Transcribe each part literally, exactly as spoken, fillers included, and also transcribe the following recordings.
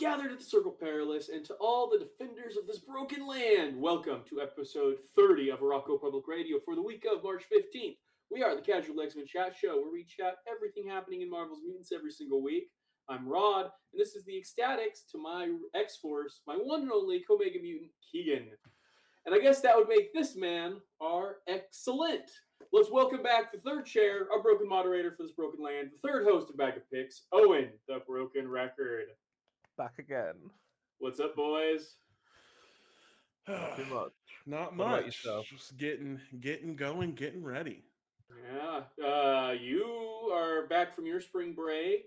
gathered at the Circle Perilous, and to all the defenders of this broken land, welcome to episode thirty of Arakko Public Radio for the week of March fifteenth. We are the Casual X-Men Chat Show, where we chat everything happening in Marvel's mutants every single week. I'm Rod, and this is the X-Statix to my X-Force, my one and only Omega Mutant, Keegan. And I guess that would make this man our X-Cellent. Let's welcome back the third chair, our broken moderator for this broken land, the third host of Bag of Picks, Owen, the Broken Record. Back again. What's up, boys? Not too much. Not much. Just getting, getting going, getting ready. Yeah. Uh, you are back from your spring break.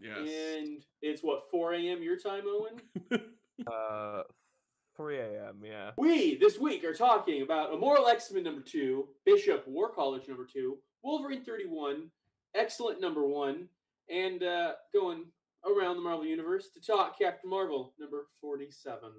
Yes. And it's, what, four a.m. your time, Owen? uh... three a.m., yeah. We, this week, are talking about Immoral X-Men number two, Bishop War College number two, Wolverine thirty-one, X-Cellent number one, and uh, going around the Marvel Universe to talk Captain Marvel number forty-seven.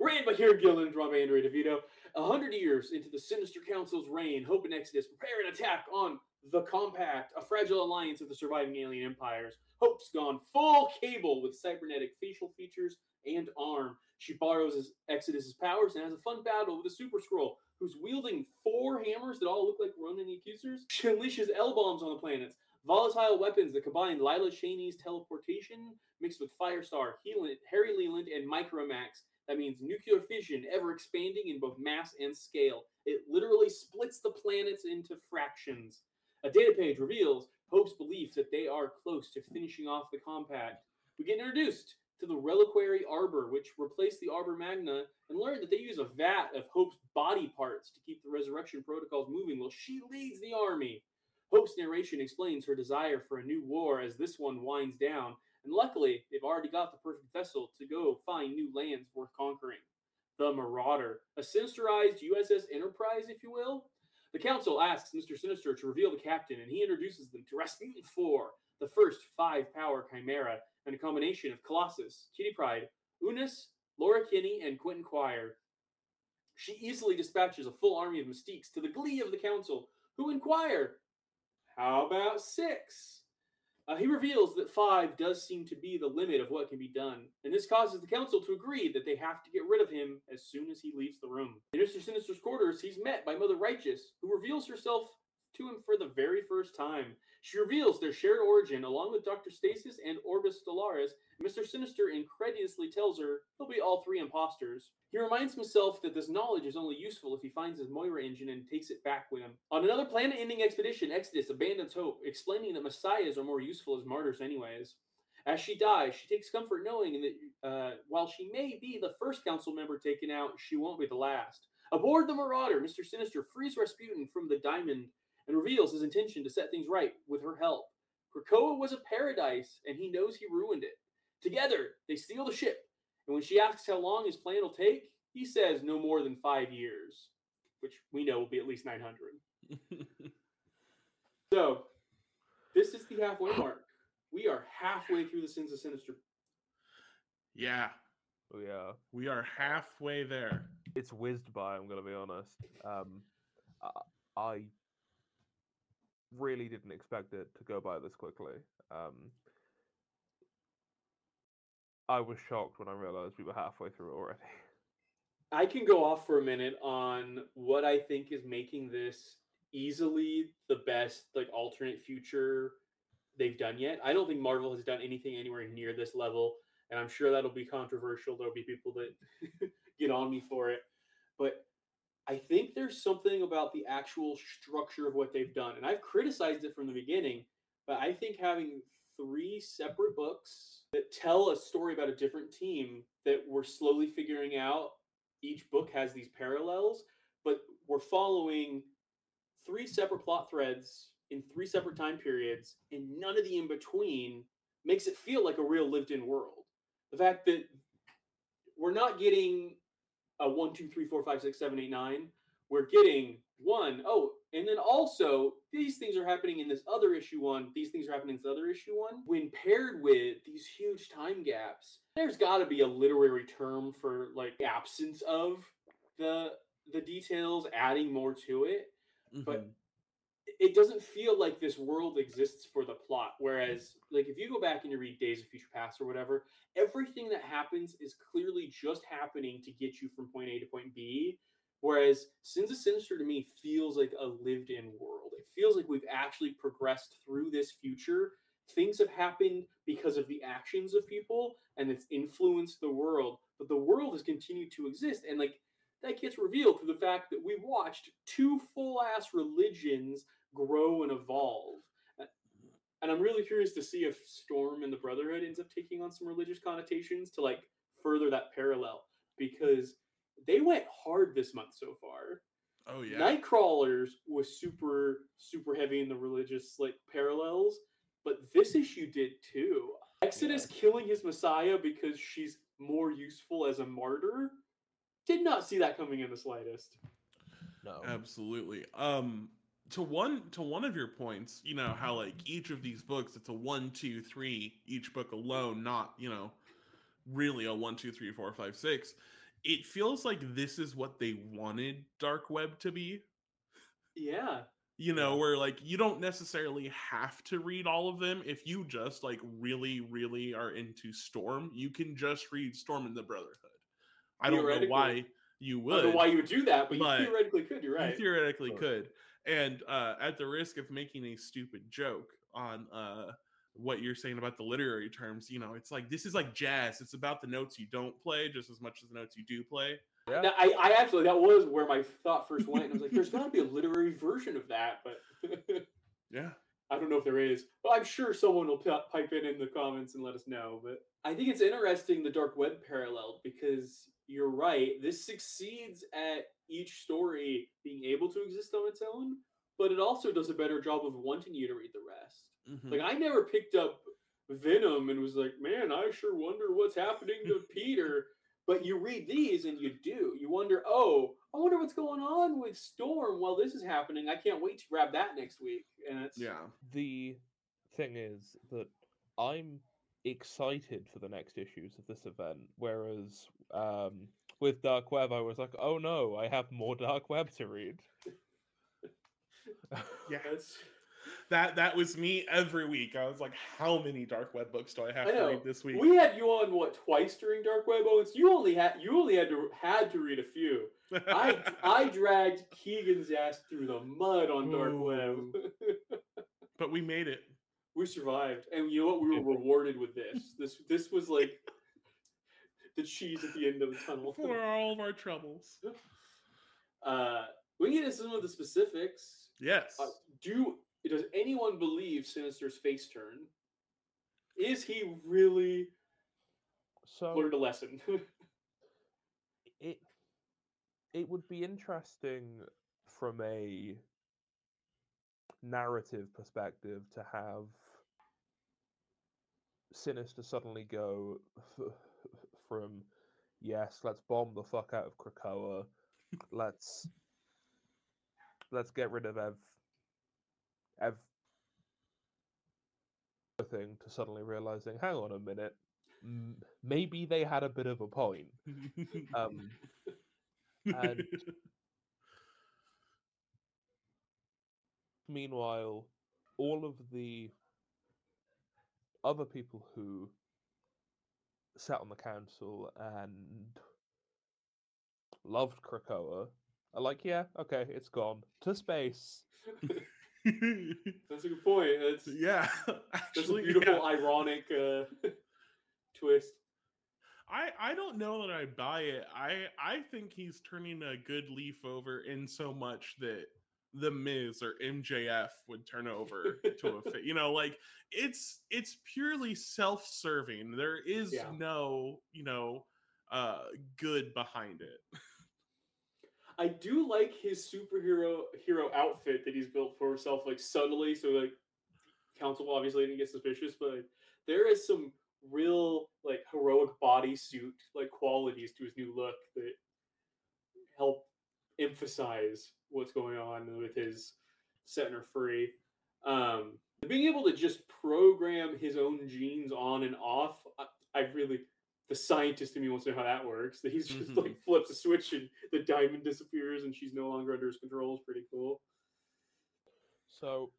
Ran by Kieron Gillen, drawn by Andrea DeVito. A hundred years into the Sinister Council's reign, hope and Exodus prepare an attack on the Compact, a fragile alliance of the surviving alien empires. Hope's gone full Cable with cybernetic facial features and arm. She borrows Exodus' powers and has a fun battle with a Super Scroll, who's wielding four hammers that all look like Ronan the Accuser's. She unleashes L-bombs on the planets, volatile weapons that combine Lila Cheney's teleportation mixed with Firestar, Helant, Harry Leland, and Micromax. That means nuclear fission, ever expanding in both mass and scale. It literally splits the planets into fractions. A data page reveals Hope's belief that they are close to finishing off the Compact. We get introduced to the Reliquary Arbor, which replaced the Arbor Magna, and learn that they use a vat of Hope's body parts to keep the resurrection protocols moving while she leads the army. Hope's narration explains her desire for a new war as this one winds down, and luckily, they've already got the perfect vessel to go find new lands worth conquering. The Marauder, a sinisterized U S S Enterprise, if you will. The Council asks Mister Sinister to reveal the Captain, and he introduces them to Rasputin four, the first five-power chimera, and a combination of Colossus, Kitty Pryde, Unis, Laura Kinney, and Quentin Quire. She easily dispatches a full army of Mystiques to the glee of the Council, who inquire, how about six? Uh, he reveals that five does seem to be the limit of what can be done, and this causes the Council to agree that they have to get rid of him as soon as he leaves the room. In Mister Sinister's quarters, he's met by Mother Righteous, who reveals herself to him for the very first time. She reveals their shared origin, along with Doctor Stasis and Orbis Stellaris. Mister Sinister incredulously tells her they'll be all three imposters. He reminds himself that this knowledge is only useful if he finds his Moira engine and takes it back with him. On another planet-ending expedition, Exodus abandons hope, explaining that messiahs are more useful as martyrs anyways. As she dies, she takes comfort knowing that uh, while she may be the first council member taken out, she won't be the last. Aboard the Marauder, Mister Sinister frees Rasputin from the Diamond and reveals his intention to set things right with her help. Krakoa was a paradise, and he knows he ruined it. Together, they steal the ship, and when she asks how long his plan will take, he says no more than five years, which we know will be at least nine hundred. So, this is the halfway mark. We are halfway through the Sins of Sinister. Yeah. Oh, yeah. We are halfway there. It's whizzed by, I'm going to be honest. Um, I... I... really didn't expect it to go by this quickly. Um, I was shocked when I realized we were halfway through already. I can go off for a minute on what I think is making this easily the best like alternate future they've done yet. I don't think Marvel has done anything anywhere near this level, and I'm sure that'll be controversial. There'll be people that get on me for it. But I think there's something about the actual structure of what they've done. And I've criticized it from the beginning, but I think having three separate books that tell a story about a different team that we're slowly figuring out, each book has these parallels, but we're following three separate plot threads in three separate time periods, and none of the in-between makes it feel like a real lived-in world. The fact that we're not getting Uh, one, two, three, four, five, six, seven, eight, nine. We're getting one. Oh, and then also these things are happening in this other issue one. These things are happening in this other issue one. When paired with these huge time gaps, there's got to be a literary term for like absence of the the details, adding more to it. Mm-hmm. But it doesn't feel like this world exists for the plot. Whereas, like, if you go back and you read Days of Future Past or whatever, everything that happens is clearly just happening to get you from point A to point B. Whereas Sins of Sinister to me feels like a lived-in world. It feels like we've actually progressed through this future. Things have happened because of the actions of people, and it's influenced the world. But the world has continued to exist. And, like, that gets revealed through the fact that we watched two full-ass religions grow and evolve. And I'm really curious to see if Storm and the Brotherhood ends up taking on some religious connotations to, like, further that parallel. Because they went hard this month so far. Oh, yeah. Nightcrawlers was super, super heavy in the religious, like, parallels. But this issue did, too. Exodus yeah. killing his Messiah because she's more useful as a martyr. Did not see that coming in the slightest. No. Absolutely. Um, to one to one of your points, you know, how, like, each of these books, it's a one, two, three, each book alone, not, you know, really a one, two, three, four, five, six. It feels like this is what they wanted Dark Web to be. Yeah. You know, where, like, you don't necessarily have to read all of them. If you just, like, really, really are into Storm, you can just read Storm and the Brotherhood. I don't know why you would. I don't know why you would do that, but, but you theoretically could. You're right. You theoretically sure. could. And uh, at the risk of making a stupid joke on uh, what you're saying about the literary terms, you know, it's like, this is like jazz. It's about the notes you don't play just as much as the notes you do play. Yeah. Now, I, I actually, that was where my thought first went. And I was like, there's got to be a literary version of that. But yeah, I don't know if there is. Well, I'm sure someone will pipe in in the comments and let us know. But I think it's interesting, the Dark Web parallel, because you're right. This succeeds at each story being able to exist on its own, but it also does a better job of wanting you to read the rest. Mm-hmm. Like, I never picked up Venom and was like, man, I sure wonder what's happening to Peter. But you read these and you do. You wonder, oh, I wonder what's going on with Storm while this is happening. I can't wait to grab that next week. And it's... Yeah. The thing is that I'm excited for the next issues of this event, whereas um, with Dark Web, I was like, oh no, I have more Dark Web to read. Yeah, that's... That that was me every week. I was like, how many Dark Web books do I have I to read this week? We had you on, what, twice during Dark Web, Owens? You only had you only had to had to read a few. I I dragged Keegan's ass through the mud on Dark Ooh. Web. But we made it. We survived. And you know what? We were rewarded with this. This this was like the cheese at the end of the tunnel. For all of our troubles. Uh, we can get into some of the specifics. Yes. Uh, do... Does anyone believe Sinister's face turn? Is he really so, learned a lesson? it it would be interesting from a narrative perspective to have Sinister suddenly go f- from, yes, let's bomb the fuck out of Krakoa, let's let's get rid of Ev. Everything to suddenly realizing, hang on a minute, maybe they had a bit of a point. um, and meanwhile, all of the other people who sat on the council and loved Krakoa are like, yeah, okay, it's gone to space. That's a good point. That's, yeah, actually, that's a beautiful, yeah. ironic uh, twist. I I don't know that I buy it. I I think he's turning a good leaf over in so much that the Miz or M J F would turn over to a fit. You know, like it's it's purely self-serving. There is yeah. no you know uh, good behind it. I do like his superhero hero outfit that he's built for himself, like, subtly. So, like, council obviously didn't get suspicious, but like, there is some real, like, heroic bodysuit, like, qualities to his new look that help emphasize what's going on with his setting her free. Um, being able to just program his own genes on and off, I, I really... The scientist in me wants to know how that works. That he's just mm-hmm. like flips a switch and the diamond disappears and she's no longer under his control is pretty cool. So,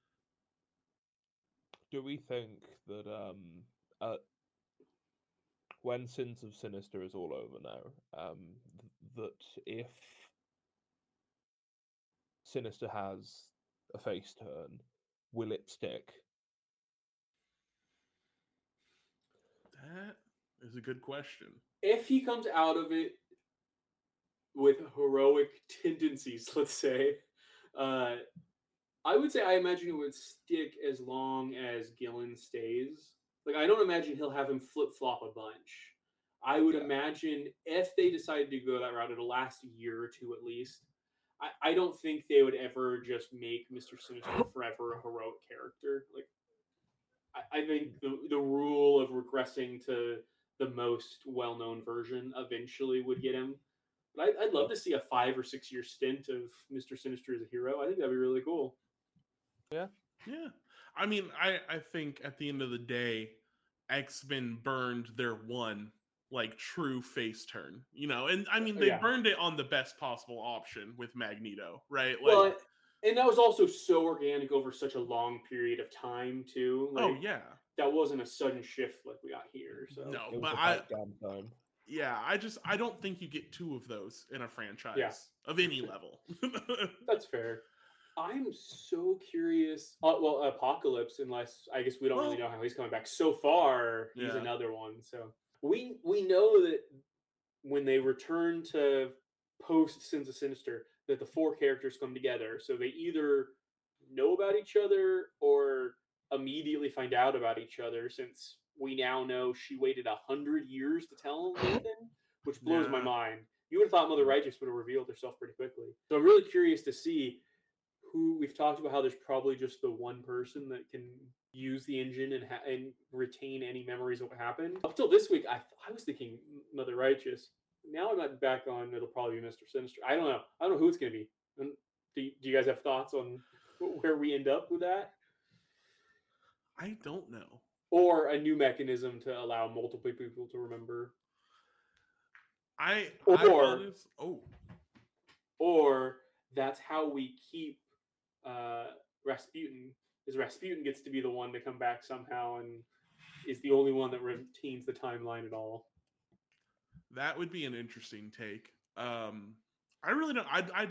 do we think that um, uh, when Sins of Sinister is all over now, um, th- that if Sinister has a face turn, will it stick? That is a good question. If he comes out of it with heroic tendencies, let's say, uh, I would say I imagine it would stick as long as Gillen stays. Like, I don't imagine he'll have him flip-flop a bunch. I would yeah. imagine if they decided to go that route, it'll last a year or two at least. I, I don't think they would ever just make Mister Sinister forever a heroic character. Like, I, I think the, the rule of regressing to the most well-known version eventually would get him. But I, I'd love to see a five or six year stint of Mister Sinister as a hero. I think that'd be really cool. Yeah. Yeah. I mean, I, I think at the end of the day, X-Men burned their one like true face turn, you know, and I mean, they yeah. burned it on the best possible option with Magneto, right? Like, well, and that was also so organic over such a long period of time too. Like, oh yeah. That wasn't a sudden shift like we got here. So no, but I, time. Yeah, I just, I don't think you get two of those in a franchise yeah. of any level. That's fair. I'm so curious. Oh, well, Apocalypse, unless, I guess we don't well, really know how he's coming back. So far, he's yeah. another one. So we we know that when they return to post Sins of Sinister, that the four characters come together. So they either know about each other or immediately find out about each other, since we now know she waited a hundred years to tell Nathan, which blows yeah. my mind. You would have thought Mother Righteous would have revealed herself pretty quickly. So I'm really curious to see who we've talked about. How there's probably just the one person that can use the engine and ha- and retain any memories of what happened. Up till this week, I I was thinking Mother Righteous. Now I'm not back on. It'll probably be Mister Sinister. I don't know. I don't know who it's going to be. Do Do you guys have thoughts on where we end up with that? I don't know. Or a new mechanism to allow multiple people to remember. I, or, I always, oh. Or that's how we keep uh, Rasputin, is Rasputin gets to be the one to come back somehow and is the only one that retains the timeline at all. That would be an interesting take. Um, I really don't... I'd, I'd,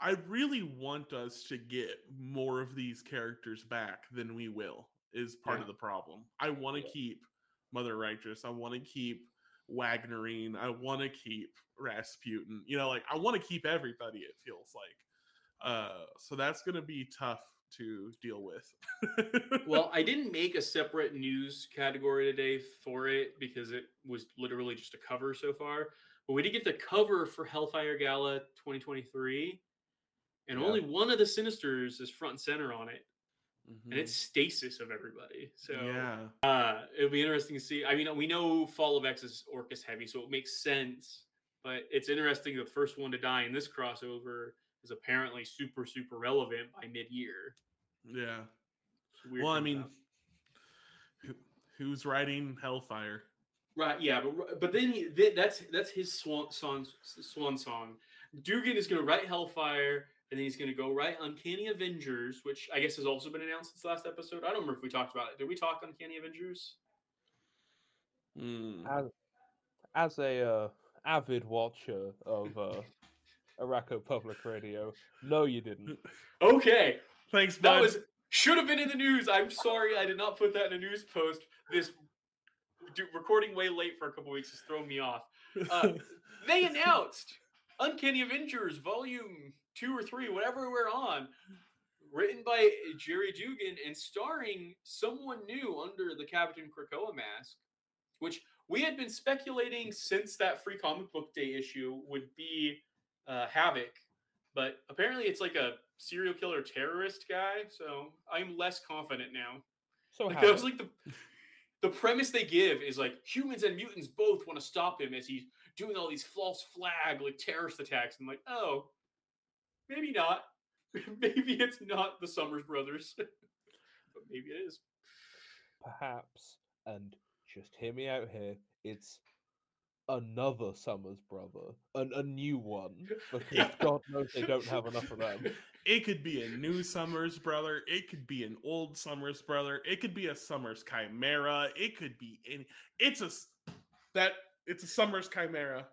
I really want us to get more of these characters back than we will. Is part yeah. of the problem. I want to yeah. keep Mother Righteous. I want to keep Wagnerine. I want to keep Rasputin. You know, like, I want to keep everybody, it feels like. Uh, so that's going to be tough to deal with. Well, I didn't make a separate news category today for it because it was literally just a cover so far. But we did get the cover for Hellfire Gala twenty twenty-three. And yeah. only one of the Sinisters is front and center on it. Mm-hmm. And it's stasis of everybody. So yeah. uh, it'll be interesting to see. I mean, we know Fall of X is Orcus heavy, so it makes sense. But it's interesting the first one to die in this crossover is apparently super, super relevant by mid-year. Yeah. Well, I mean, who, who's writing Hellfire? Right, yeah. But, but then he, that's that's his swan song. Swan song. Dugan is going to write Hellfire. And then he's going to go write Uncanny Avengers, which I guess has also been announced since last episode. I don't remember if we talked about it. Did we talk Uncanny Avengers? Mm. As, as a uh, avid watcher of uh, Arakko Public Radio, no, you didn't. Okay. Thanks, bud. That was, should have been in the news. I'm sorry I did not put that in a news post. This dude, recording way late for a couple weeks has thrown me off. Uh, they announced Uncanny Avengers Volume two or three, whatever we're on, written by Jerry Dugan and starring someone new under the Captain Krakoa mask, which we had been speculating since that Free Comic Book Day issue would be uh, Havoc, but apparently it's like a serial killer terrorist guy, so I'm less confident now. So like, that was like the... The premise they give is like humans and mutants both want to stop him as he's doing all these false flag like terrorist attacks. I'm like, oh, maybe not. Maybe it's not the Summers Brothers, but maybe it is. Perhaps, and just hear me out here, it's another Summers brother, an, a new one, because yeah. God knows they don't have enough of them. It could be a new Summers brother. It could be an old Summers brother. It could be a Summers Chimera. It could be any. It's a that it's a Summers Chimera.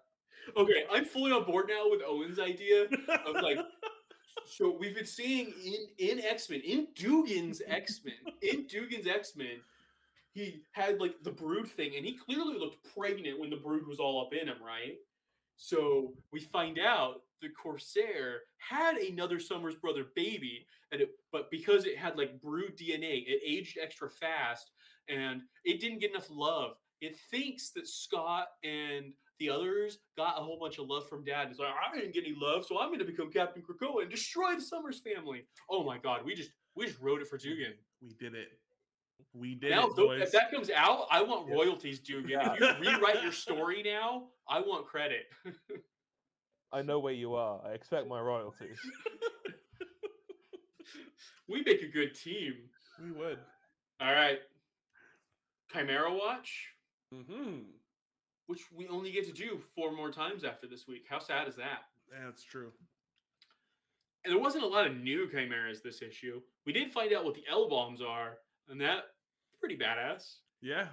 Okay, I'm fully on board now with Owen's idea of like. So we've been seeing in, in X-Men, in Dugan's X-Men, in Dugan's X-Men, he had like the Brood thing, and he clearly looked pregnant when the Brood was all up in him, right? So we find out the Corsair had another Summers brother baby, and it, but because it had like Brood D N A, it aged extra fast, and it didn't get enough love. It thinks that Scott and the others got a whole bunch of love from Dad. It's like, I didn't get any love, so I'm going to become Captain Krakoa and destroy the Summers family. Oh my God, we just we just wrote it for Dugan. We did it. We did now, it, boys. If that comes out, I want yeah. royalties, Dugan. If you rewrite your story now, I want credit. I know where you are. I expect my royalties. We make a good team. We would. All right. Chimera Watch? Mm-hmm. Which we only get to do four more times after this week. How sad is that? That's true. And there wasn't a lot of new chimeras this issue. We did find out what the L-bombs are, and that's pretty badass. Yeah.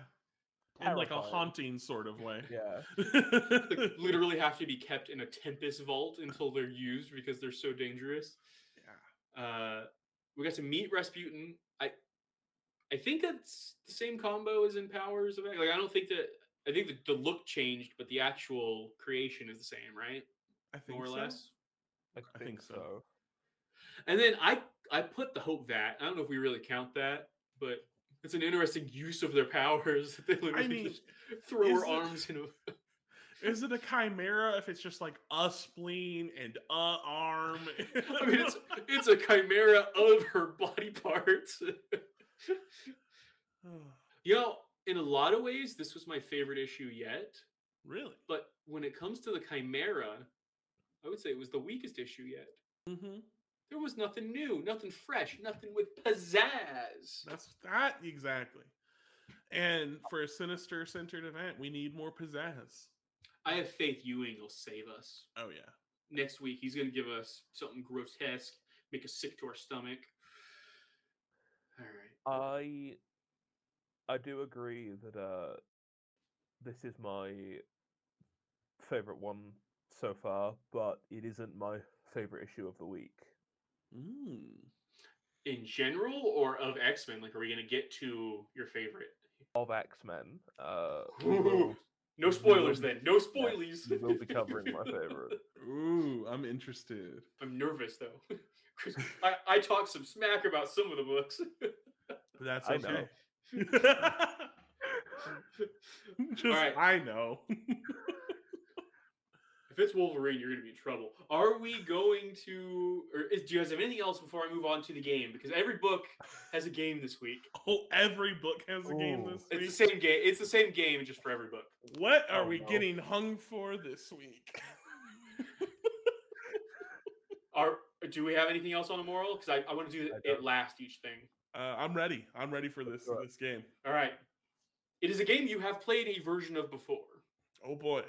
Terrifying. In like a haunting sort of way. Yeah. They literally have to be kept in a Tempest vault until they're used because they're so dangerous. Yeah. Uh, we got to meet Rasputin. I I think that's the same combo as in Powers of X. Like, I don't think that... I think the, the look changed, but the actual creation is the same, right? I think more or so. less. I think, I think so. so. And then I I put the Hope Vat. I don't know if we really count that, but it's an interesting use of their powers. They literally I mean, just throw her arms it, in. A... Is it a chimera if it's just like a spleen and a arm? I mean, it's it's a chimera of her body parts. You know. In a lot of ways, this was my favorite issue yet. Really? But when it comes to the Chimera, I would say it was the weakest issue yet. Mm-hmm. There was nothing new, nothing fresh, nothing with pizzazz. That's that, exactly. And for a Sinister-centered event, we need more pizzazz. I have faith Ewing will save us. Oh, yeah. Next week, he's going to give us something grotesque, make us sick to our stomach. All right. I... I do agree that uh, this is my favorite one so far, but it isn't my favorite issue of the week. Mm. In general, or of X-Men? Like, are we going to get to your favorite? Of X-Men. Uh, will, no spoilers, will, then. No spoilies. Yeah, we'll be covering my favorite. Ooh, I'm interested. I'm nervous, though. I, I talked some smack about some of the books. But that's okay. I know. Just, all right. I know. If it's Wolverine, you're going to be in trouble. Are we going to, or is, do you guys have anything else before I move on to the game? Because every book has a game this week. Oh, every book has a Ooh. game this week. It's the same game. It's the same game, just for every book. What are oh, we no. getting hung for this week? Are do we have anything else on Immoral? Because I, I want to do it last each thing. Uh, I'm ready. I'm ready for this, this game. All right. It is a game you have played a version of before. Oh, boy.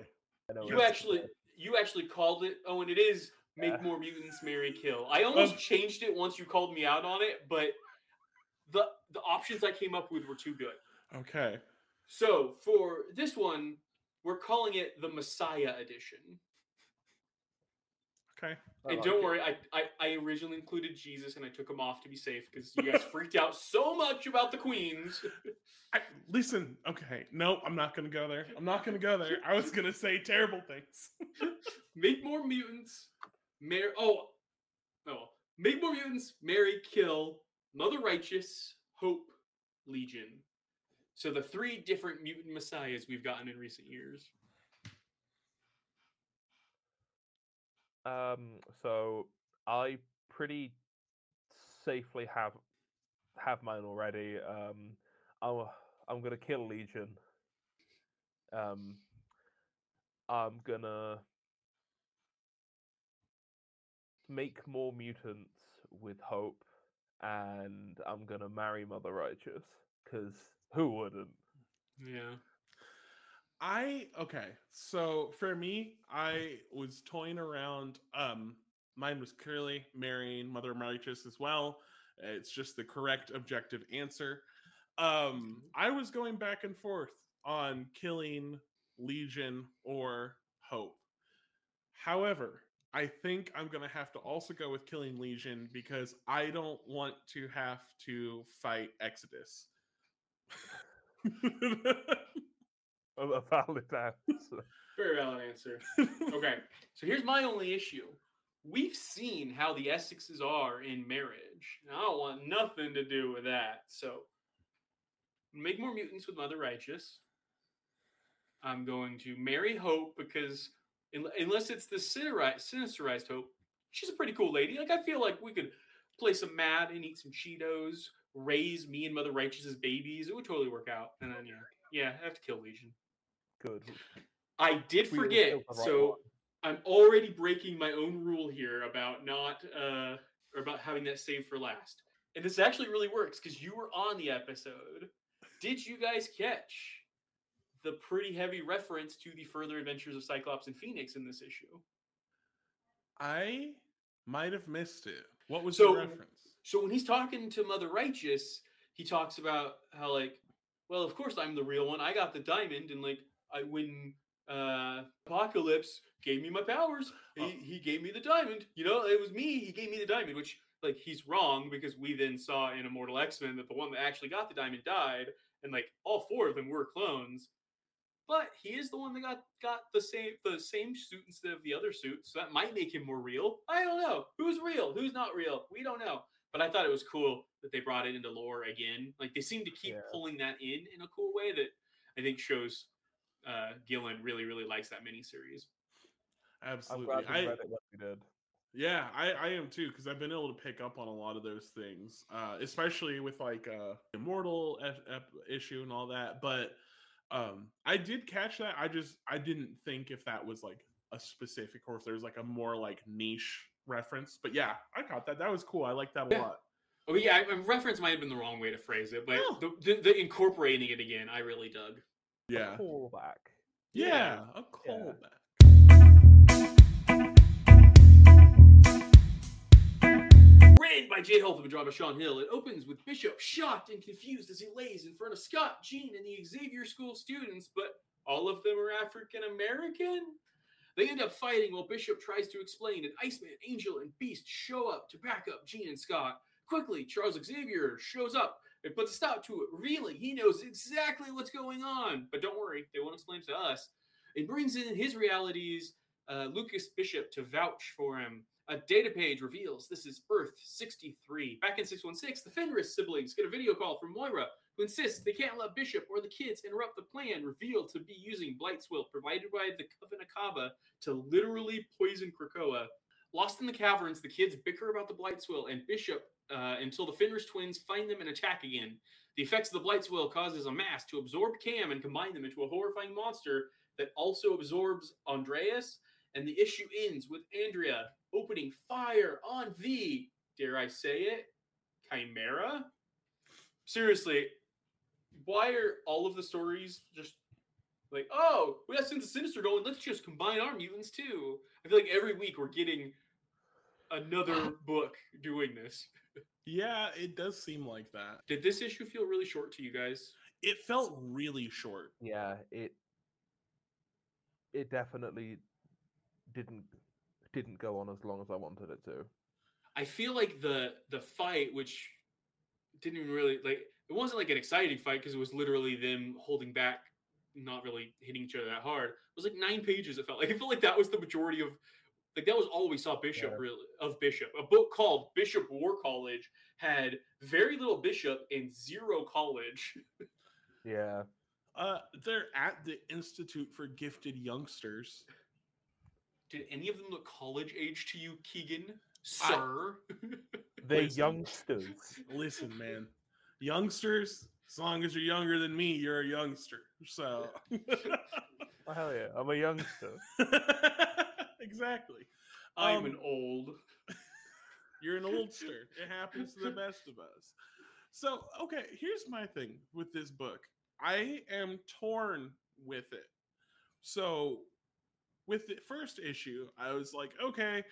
You actually you actually called it, oh, and it is Make yeah. More Mutants, Marry, Kill. I almost um, changed it once you called me out on it, but the the options I came up with were too good. Okay. So, for this one, we're calling it the Messiah Edition. Okay. I and like don't it. worry, I, I I originally included Jesus and I took him off to be safe because you guys freaked out so much about the queens. I, listen, okay, no, I'm not going to go there. I'm not going to go there. I was going to say terrible things. Make more mutants, marry, oh, oh, make more mutants, marry, kill, Mother Righteous, Hope, Legion. So the three different mutant messiahs we've gotten in recent years. Um, so I pretty safely have have mine already. Um, I'm I'm gonna kill Legion. Um, I'm gonna make more mutants with Hope, and I'm gonna marry Mother Righteous because who wouldn't? Yeah. I okay. So for me, I was toying around. Um, mine was clearly marrying Mother Righteous as well. It's just the correct objective answer. Um, I was going back and forth on killing Legion or Hope. However, I think I'm going to have to also go with killing Legion because I don't want to have to fight Exodus. A valid answer. Very valid answer. Okay, so here's my only issue. We've seen how the Essexes are in marriage. And I don't want nothing to do with that. So make more mutants with Mother Righteous. I'm going to marry Hope because unless it's the sinisterized Hope, she's a pretty cool lady. Like, I feel like we could play some Mad and eat some Cheetos, raise me and Mother Righteous as babies. It would totally work out. And then, yeah, yeah, I have to kill Legion. Good. I did forget. Right so... One. I'm already breaking my own rule here about not, uh, or about having that saved for last. And this actually really works because you were on the episode. Did you guys catch the pretty heavy reference to the further adventures of Cyclops and Phoenix in this issue? I might have missed it. What was so, the reference? So when he's talking to Mother Righteous, he talks about how, like, well, of course I'm the real one. I got the diamond, and like I when. Uh, Apocalypse gave me my powers. He, oh. he gave me the diamond. You know, it was me. He gave me the diamond, which, like, he's wrong because we then saw in Immortal X-Men that the one that actually got the diamond died, and, like, all four of them were clones. But he is the one that got, got the same the same suit instead of the other suit, so that might make him more real. I don't know. Who's real? Who's not real? We don't know. But I thought it was cool that they brought it into lore again. Like, they seem to keep yeah. pulling that in in a cool way that I think shows... Uh, Gillen really, really likes that miniseries. Absolutely. I'm glad I read it when we did. Yeah, I, I am too, because I've been able to pick up on a lot of those things, uh, especially with like uh, Immortal F- F- issue and all that. But um, I did catch that. I just, I didn't think if that was like a specific or if there's like a more like niche reference. But yeah, I caught that. That was cool. I like that a yeah. lot. Oh, yeah, I, reference might have been the wrong way to phrase it, but oh. the, the, the incorporating it again, I really dug. Yeah. A callback. Yeah, yeah, a callback. Yeah. Read by J. Holt of Drama Sean Hill. It opens with Bishop shocked and confused as he lays in front of Scott, Gene, and the Xavier School students, but all of them are African American. They end up fighting while Bishop tries to explain, and Iceman, Angel, and Beast show up to back up Gene and Scott. Quickly, Charles Xavier shows up. It puts a stop to it. Really, he knows exactly what's going on. But don't worry, they won't explain to us. It brings in his realities, uh, Lucas Bishop, to vouch for him. A data page reveals this is Earth sixty-three. Back in six one six, the Fenris siblings get a video call from Moira, who insists they can't let Bishop or the kids interrupt the plan revealed to be using Blightswell provided by the Coven Akaba to literally poison Krakoa. Lost in the caverns, the kids bicker about the Blightswell and Bishop Uh, until the Fenris twins find them and attack again. The effects of the Blightswell causes a mass to absorb Cam and combine them into a horrifying monster that also absorbs Andreas, and the issue ends with Andrea opening fire on the, dare I say it, Chimera? Seriously, why are all of the stories just like, oh, we have Sins of Sinister going, let's just combine our mutants too. I feel like every week we're getting another book doing this. Yeah, it does seem like that. Did this issue feel really short to you guys? It felt really short. Yeah, it it definitely didn't didn't go on as long as I wanted it to. I feel like the the fight, which didn't even really, like, it wasn't like an exciting fight because it was literally them holding back, not really hitting each other that hard. It was like nine pages. It felt like it felt like that was the majority of. Like, that was all we saw Bishop, yeah. really, of Bishop. A book called Bishop War College had very little Bishop and zero college. Yeah. Uh, they're at the Institute for Gifted Youngsters. Did any of them look college age to you, Keegan? Sir? I, they're listen, youngsters. Listen, man. Youngsters, as long as you're younger than me, you're a youngster. So. Oh, hell yeah. I'm a youngster. Exactly. I'm um, an old. You're an oldster. It happens to the best of us. So, okay, here's my thing with this book. I am torn with it So with the first issue, I was like, okay,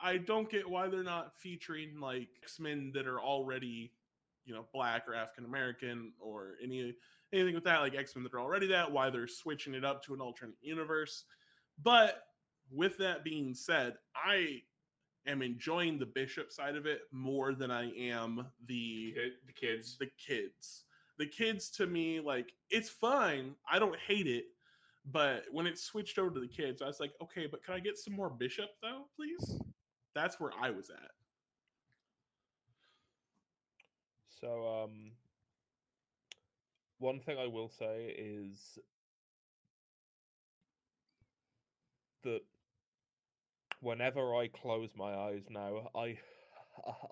I don't get why they're not featuring like X-Men that are already, you know, black or African-American or any anything with that, like X-Men that are already that, why they're switching it up to an alternate universe. But with that being said, I am enjoying the Bishop side of it more than I am the, the, the kids. The kids. The kids, to me, like, it's fine. I don't hate it. But when it switched over to the kids, I was like, okay, but can I get some more Bishop, though, please? That's where I was at. So, um, one thing I will say is that whenever I close my eyes now, I,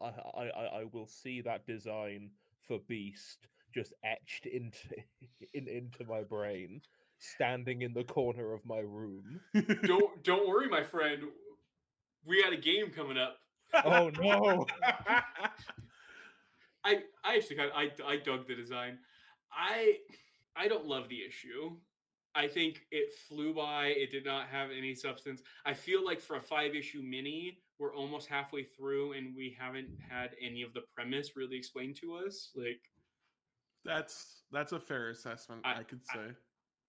I, I, I will see that design for Beast just etched into in, into my brain, standing in the corner of my room. Don't don't worry, my friend. We got a game coming up. Oh no! I I actually kind of, I I dug the design. I I don't love the issue. I think it flew by. It did not have any substance. I feel like for a five-issue mini, we're almost halfway through, and we haven't had any of the premise really explained to us. Like, that's that's a fair assessment. I, I could say.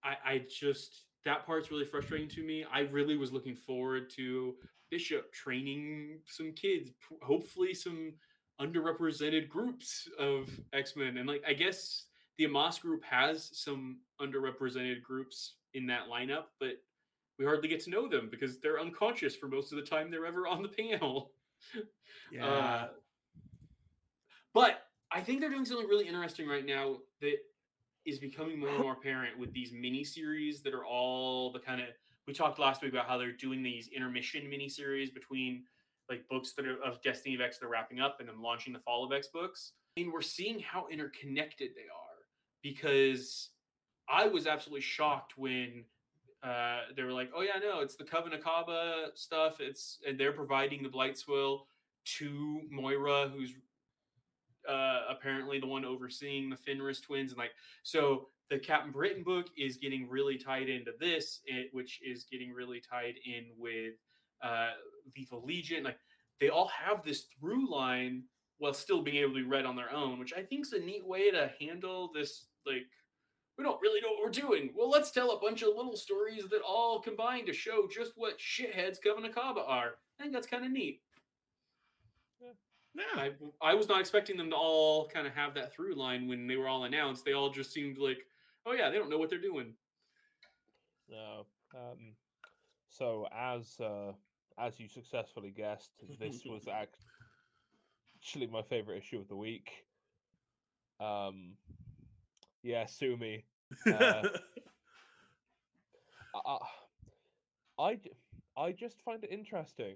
I, I, I just that part's really frustrating to me. I really was looking forward to Bishop training some kids, hopefully some underrepresented groups of X-Men, and like I guess. The Amos group has some underrepresented groups in that lineup, but we hardly get to know them because they're unconscious for most of the time they're ever on the panel. Yeah. Uh, but I think they're doing something really interesting right now that is becoming more and more apparent with these miniseries that are all the kind of... We talked last week about how they're doing these intermission miniseries between like books that are of Destiny of X that are wrapping up and then launching the Fall of X books. And we're seeing how interconnected they are. Because I was absolutely shocked when uh, they were like, oh, yeah, no, it's the Coven Akaba stuff. It's and they're providing the Blightswell to Moira, who's uh, apparently the one overseeing the Fenris twins. And like, so the Captain Britain book is getting really tied into this, it, which is getting really tied in with uh, Lethal Legion. Like, they all have this through line while still being able to be read on their own, which I think is a neat way to handle this. Like, we don't really know what we're doing. Well, let's tell a bunch of little stories that all combine to show just what shitheads Coven Akaba are. I think that's kind of neat. Yeah. No, I, I was not expecting them to all kind of have that through line when they were all announced. They all just seemed like, oh yeah, they don't know what they're doing. No. Um, so as uh, as you successfully guessed, this was act. Actually, my favorite issue of the week. Um, yeah, sue me. Uh, I, I, I just find it interesting.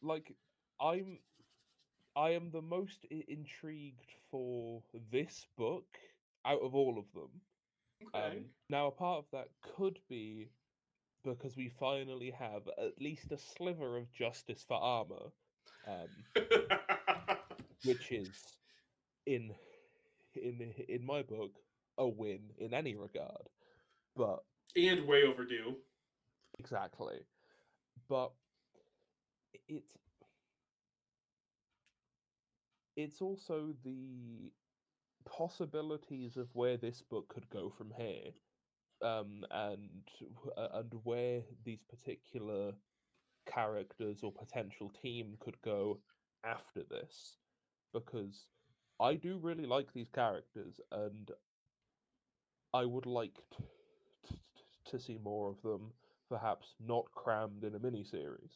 Like, I'm, I am the most I- intrigued for this book out of all of them. Okay. Um, now, a part of that could be because we finally have at least a sliver of justice for armor. Um, which is in in in my book a win in any regard, but and way overdue. Exactly, but it's it's also the possibilities of where this book could go from here, um, and and where these particular characters or potential team could go after this, because I do really like these characters and I would like t- t- to see more of them, perhaps not crammed in a miniseries.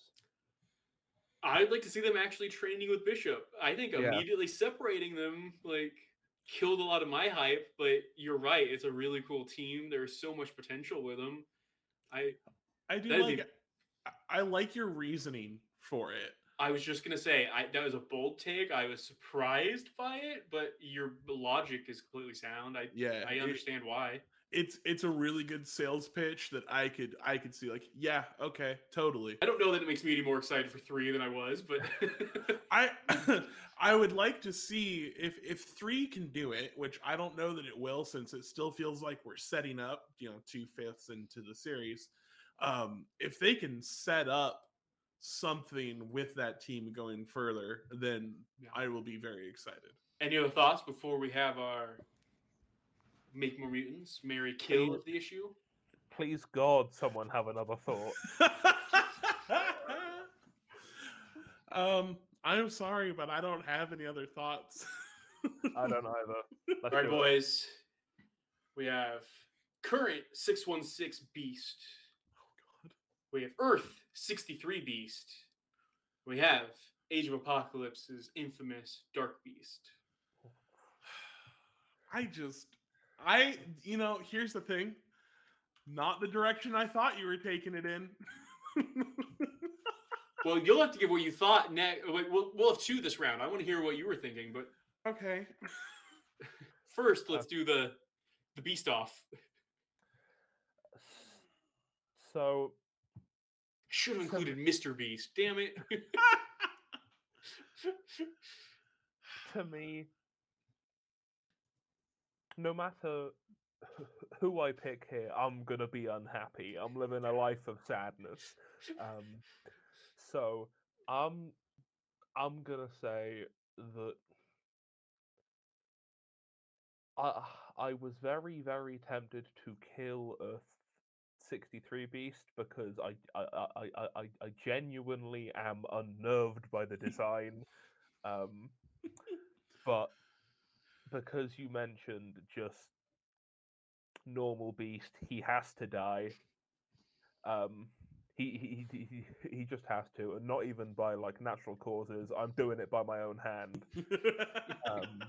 I'd like to see them actually training with Bishop. I think yeah. Immediately separating them like killed a lot of my hype, but you're right, it's a really cool team. There's so much potential with them. I I do like it. I like your reasoning for it. I was just going to say, I, that was a bold take. I was surprised by it, but your logic is completely sound. I yeah, I understand it, why. it's it's a really good sales pitch that I could I could see, like, yeah, okay, totally. I don't know that it makes me any more excited for three than I was, but I I would like to see if if three can do it, which I don't know that it will, since it still feels like we're setting up, you know, two-fifths into the series. Um, if they can set up something with that team going further, then yeah. I will be very excited. Any other thoughts before we have our Make More Mutants, Mary Kill is the issue? Please God, someone have another thought. um, I'm sorry, but I don't have any other thoughts. I don't either. Let's All right, boys. It. We have current six one six Beast. Oh, God. We have Earth sixty-three Beast. We have Age of Apocalypse's infamous Dark Beast. I just... I, you know, here's the thing. Not the direction I thought you were taking it in. Well, you'll have to give what you thought next. We'll, we'll have two this round. I want to hear what you were thinking, but... Okay. First, let's do the the beast off. So... Should have included Mister Beast. Damn it. To me... No matter who I pick here, I'm going to be unhappy. I'm living a life of sadness. Um, so I'm, I'm going to say that I, I was very, very tempted to kill Earth sixty-three Beast because I, I, I, I, I genuinely am unnerved by the design. um, but... Because you mentioned just normal Beast, he has to die. Um, he, he he he just has to, and not even by like natural causes. I'm doing it by my own hand. um,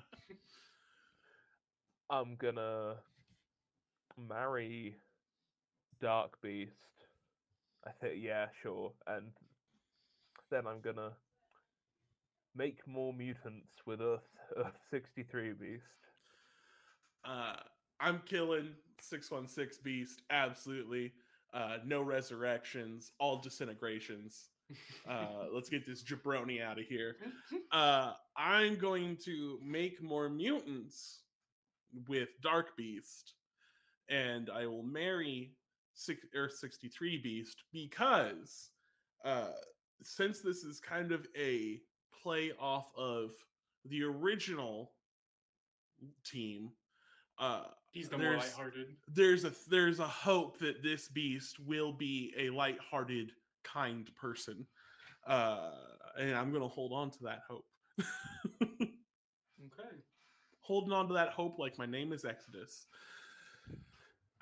I'm gonna marry Dark Beast. I think, yeah, sure, and then I'm gonna Make More Mutants with Earth, Earth sixty-three Beast. Uh, I'm killing six one six Beast, absolutely. Uh, no resurrections, all disintegrations. Uh, let's get this jabroni out of here. Uh, I'm going to Make More Mutants with Dark Beast, and I will marry six, Earth sixty-three Beast because uh, since this is kind of a play off of the original team, uh he's the more lighthearted. There's a there's a hope that this Beast will be a lighthearted, kind person. Uh and I'm gonna hold on to that hope. Okay. Holding on to that hope like my name is Exodus.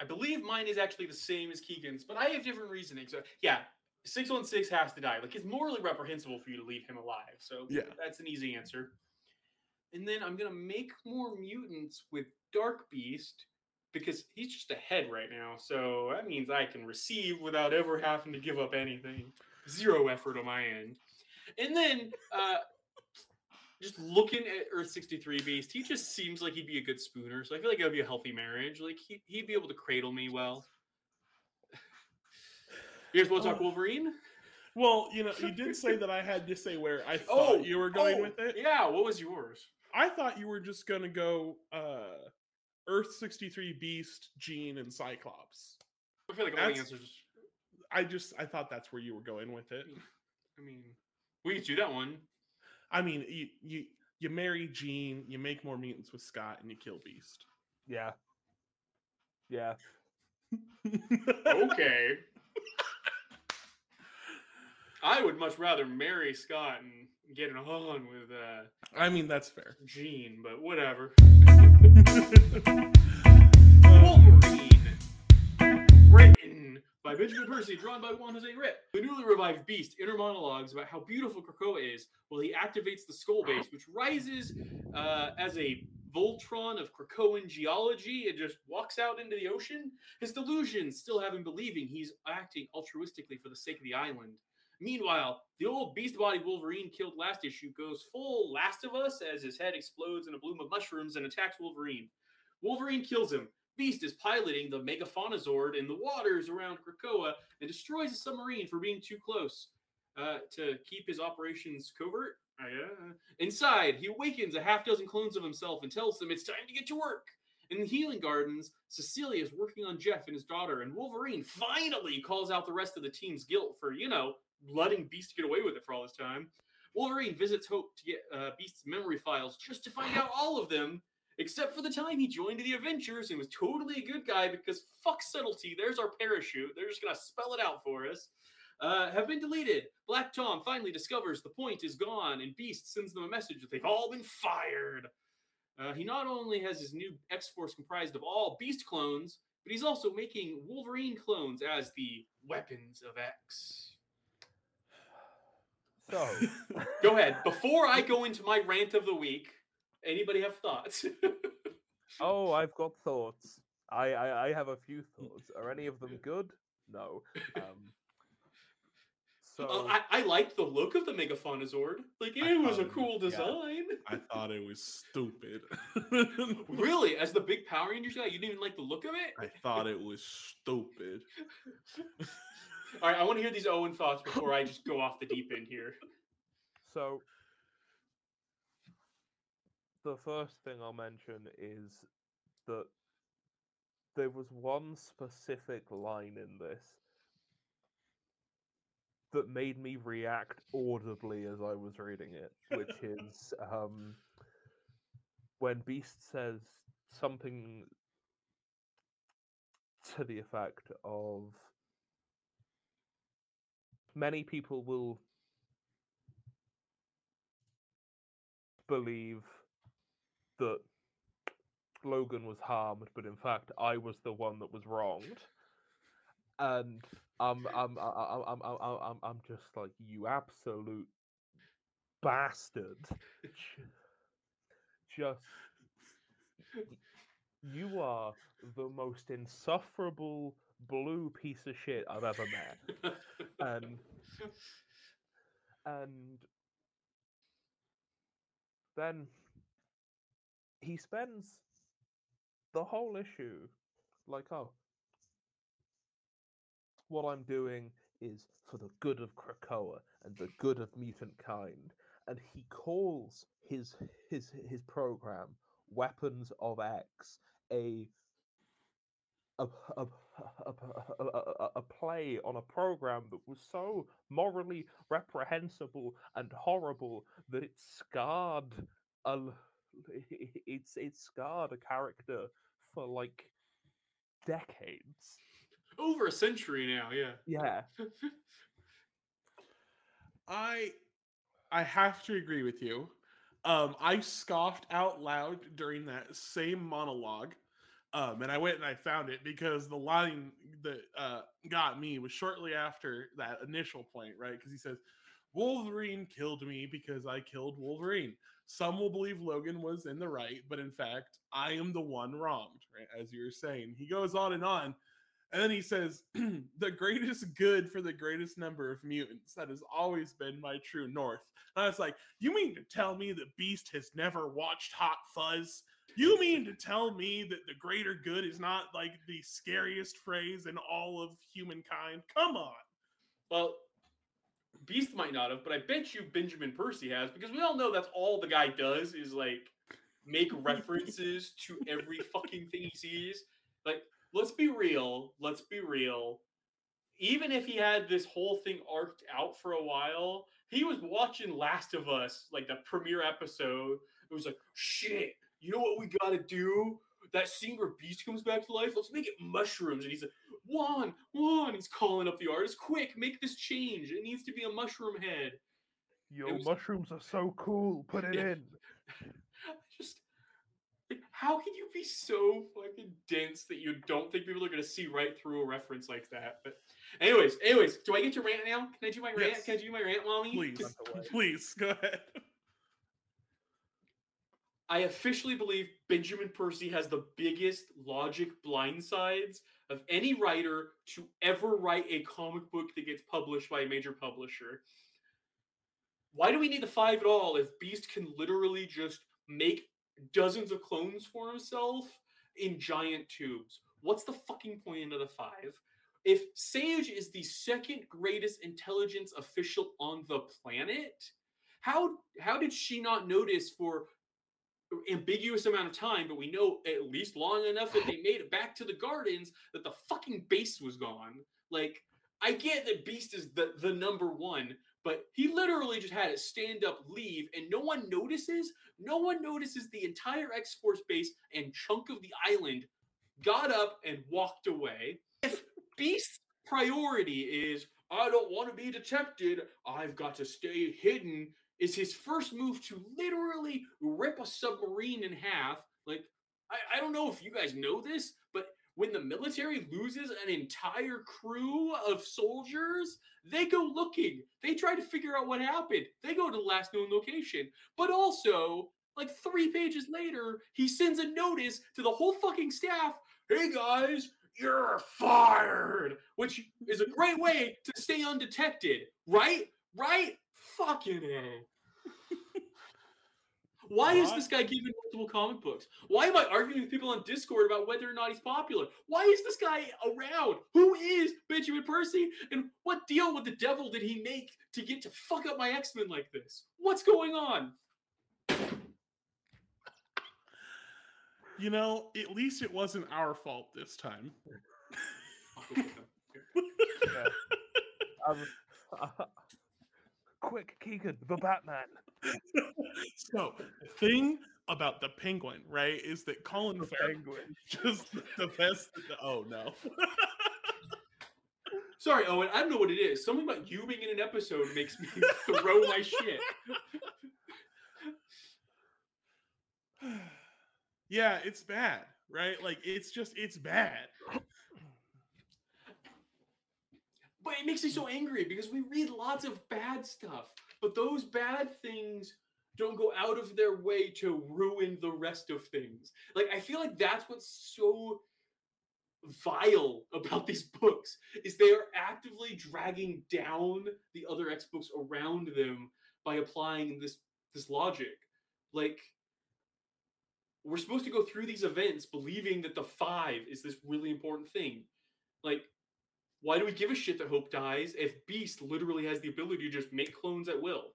I believe mine is actually the same as Keegan's, but I have different reasoning. So yeah. six one six has to die. Like, it's morally reprehensible for you to leave him alive. So yeah, that's an easy answer. And then I'm going to Make More Mutants with Dark Beast because he's just ahead right now. So that means I can receive without ever having to give up anything. Zero effort on my end. And then uh, just looking at Earth sixty-three Beast, he just seems like he'd be a good spooner. So I feel like it would be a healthy marriage. Like, he, he'd be able to cradle me well. You guys want to talk Wolverine? Well, you know, you did say that I had to say where I thought oh, you were going oh, with it. Yeah, what was yours? I thought you were just going to go uh, Earth sixty-three Beast, Gene, and Cyclops. I feel like all the answers... I just, I thought that's where you were going with it. I mean, we could do that one. I mean, you, you, you marry Gene, you Make More Mutants with Scott, and you kill Beast. Yeah. Yeah. Okay. I would much rather marry Scott and get it on with... Uh, I mean, that's fair. Gene, but whatever. Wolverine. Written by Benjamin Percy, drawn by Juan Jose Rip. The newly revived Beast inner monologues about how beautiful Krakoa is while he activates the skull base, which rises uh, as a Voltron of Krakoan geology and just walks out into the ocean. His delusions still have him believing he's acting altruistically for the sake of the island. Meanwhile, the old beast-bodied Wolverine killed last issue goes full Last of Us as his head explodes in a bloom of mushrooms and attacks Wolverine. Wolverine kills him, Beast is piloting the Megafaunazord in the waters around Krakoa and destroys a submarine for being too close uh, to keep his operations covert. Uh, inside, he awakens a half dozen clones of himself and tells them it's time to get to work. In the Healing Gardens, Cecilia is working on Jeff and his daughter, and Wolverine finally calls out the rest of the team's guilt for, you know, letting Beast get away with it for all this time. Wolverine visits Hope to get uh, Beast's memory files just to find out all of them, except for the time he joined the Avengers and was totally a good guy because fuck subtlety, there's our parachute, they're just going to spell it out for us, uh, have been deleted. Black Tom finally discovers the point is gone, and Beast sends them a message that they've all been fired. Uh, he not only has his new X-Force comprised of all Beast clones, but he's also making Wolverine clones as the weapons of X. So, go ahead. Before I go into my rant of the week, anybody have thoughts? Oh, I've got thoughts. I, I, I have a few thoughts. Are any of them good? No. Um, so uh, I, I liked the look of the Megafaunazord. Like, it was a cool design. Yeah, I thought it was stupid. Really? As the big Power Rangers guy, you didn't even like the look of it? I thought it was stupid. All right, I want to hear these Owen thoughts before I just go off the deep end here. So, the first thing I'll mention is that there was one specific line in this that made me react audibly as I was reading it, which is um, when Beast says something to the effect of, many people will believe that Logan was harmed, but in fact, I was the one that was wronged. And I'm, I'm, I'm, I'm, I'm, I'm, I'm just like, you absolute bastard! Just, you are the most insufferable blue piece of shit I've ever met. And and then he spends the whole issue like, oh, what I'm doing is for the good of Krakoa and the good of mutant kind. And he calls his his his program Weapons of X a a a, a, a a play on a program that was so morally reprehensible and horrible that it scarred a it's it scarred a character for like decades. Over a century now, yeah. Yeah. I I have to agree with you. Um, I scoffed out loud during that same monologue. Um, and I went and I found it because the line that uh, got me was shortly after that initial point, right? Because he says, Wolverine killed me because I killed Wolverine. Some will believe Logan was in the right, but in fact, I am the one wronged, right? As you were saying. He goes on and on. And then he says, the greatest good for the greatest number of mutants. That has always been my true north. And I was like, you mean to tell me that Beast has never watched Hot Fuzz? You mean to tell me that the greater good is not like the scariest phrase in all of humankind? Come on. Well, Beast might not have, but I bet you Benjamin Percy has, because we all know that's all the guy does is like make references to every fucking thing he sees. Like, Let's be real. Let's be real. Even if he had this whole thing arced out for a while, he was watching Last of Us, like the premiere episode. It was like, shit, you know what we got to do? That scene where Beast comes back to life? Let's make it mushrooms. And he's like, Juan, Juan. He's calling up the artist. Quick, make this change. It needs to be a mushroom head. Yo, was, mushrooms are so cool. Put it yeah. in. Just... Like, how can you be so fucking dense that you don't think people are going to see right through a reference like that? But anyways, anyways, do I get to rant now? Can I do my yes. rant? Can I do my rant, Mommy? Please, please, go ahead. I officially believe Benjamin Percy has the biggest logic blindsides of any writer to ever write a comic book that gets published by a major publisher. Why do we need the five at all if Beast can literally just make dozens of clones for himself in giant tubes. What's the fucking point of the five? If Sage is the second greatest intelligence official on the planet, how how did she not notice for ambiguous amount of time, but we know at least long enough that they made it back to the gardens that the fucking base was gone? Like, I get that Beast is the, the number one, but he literally just had it stand up, leave, and no one notices. No one notices the entire X-Force base and chunk of the island got up and walked away. If Beast's priority is, I don't want to be detected, I've got to stay hidden, is his first move to literally rip a submarine in half. Like, I, I don't know if you guys know this, but when the military loses an entire crew of soldiers, they go looking. They try to figure out what happened. They go to the last known location. But also, like three pages later, he sends a notice to the whole fucking staff. Hey, guys, you're fired. Which is a great way to stay undetected. Right? Right? Fucking A. Why is this guy given multiple comic books? Why am I arguing with people on Discord about whether or not he's popular? Why is this guy around? Who is Benjamin Percy? And what deal with the devil did he make to get to fuck up my X-Men like this? What's going on? You know, at least it wasn't our fault this time. Yeah. um, uh, Quick, Keegan, the Batman. So, the thing about the Penguin, right, is that Colin Farrell just the best. The, oh, no. Sorry, Owen, I don't know what it is. Something about you being in an episode makes me throw my shit. Yeah, it's bad, right? Like, it's just, it's bad. But it makes me so angry because we read lots of bad stuff, but those bad things don't go out of their way to ruin the rest of things. Like, I feel like that's what's so vile about these books, is they are actively dragging down the other X books around them by applying this, this logic. Like, we're supposed to go through these events believing that the five is this really important thing. Like, why do we give a shit that Hope dies if Beast literally has the ability to just make clones at will?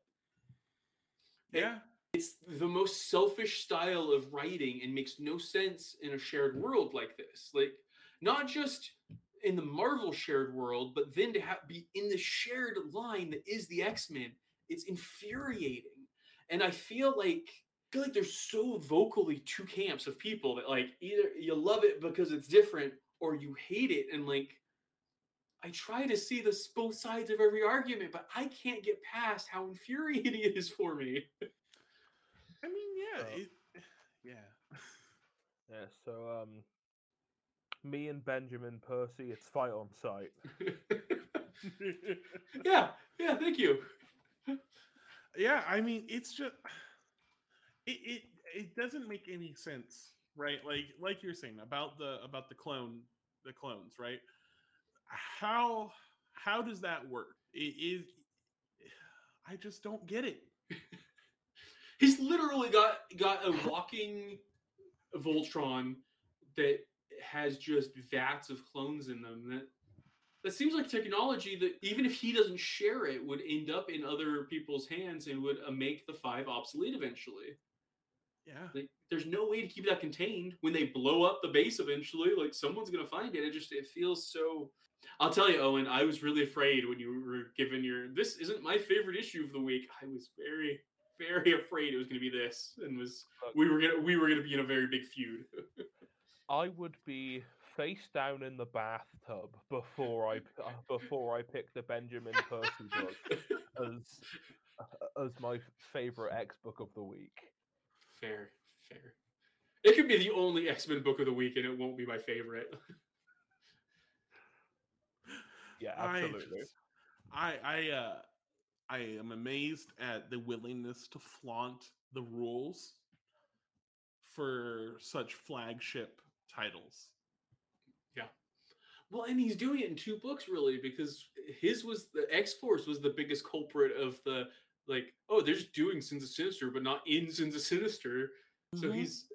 Yeah. And it's the most selfish style of writing and makes no sense in a shared world like this. Like, not just in the Marvel shared world, but then to have, be in the shared line that is the X-Men. It's infuriating. And I feel like... I feel like there's so vocally two camps of people that, like, either you love it because it's different or you hate it. And, like, I try to see this both sides of every argument, but I can't get past how infuriating it is for me. I mean, yeah. Uh, it, yeah. Yeah, so, um, me and Benjamin Percy, it's fight on sight. Yeah, yeah, thank you. Yeah, I mean, it's just... It, it it doesn't make any sense, right? Like like you're saying about the about the clone the clones, right? How how does that work? It is I just don't get it. He's literally got got a walking Voltron that has just vats of clones in them. That that seems like technology that even if he doesn't share it would end up in other people's hands and would uh, make the five obsolete eventually. Yeah. Like, there's no way to keep that contained when they blow up the base eventually. Like, someone's going to find it. It just, it feels so... I'll tell you, Owen, I was really afraid when you were given your... This isn't my favorite issue of the week. I was very, very afraid it was going to be this. And was we were gonna, we were going to be in a very big feud. I would be face down in the bathtub before I uh, before I picked the Benjamin Percy book as, uh, as my favorite X book of the week. Fair, fair. It could be the only X-Men book of the week, and it won't be my favorite. Yeah, absolutely. I I I, uh, I am amazed at the willingness to flaunt the rules for such flagship titles. Yeah. Well, and he's doing it in two books, really, because his was the X-Force was the biggest culprit of the, like, oh, they're just doing Sins of Sinister, but not in Sins of Sinister. Mm-hmm. So he's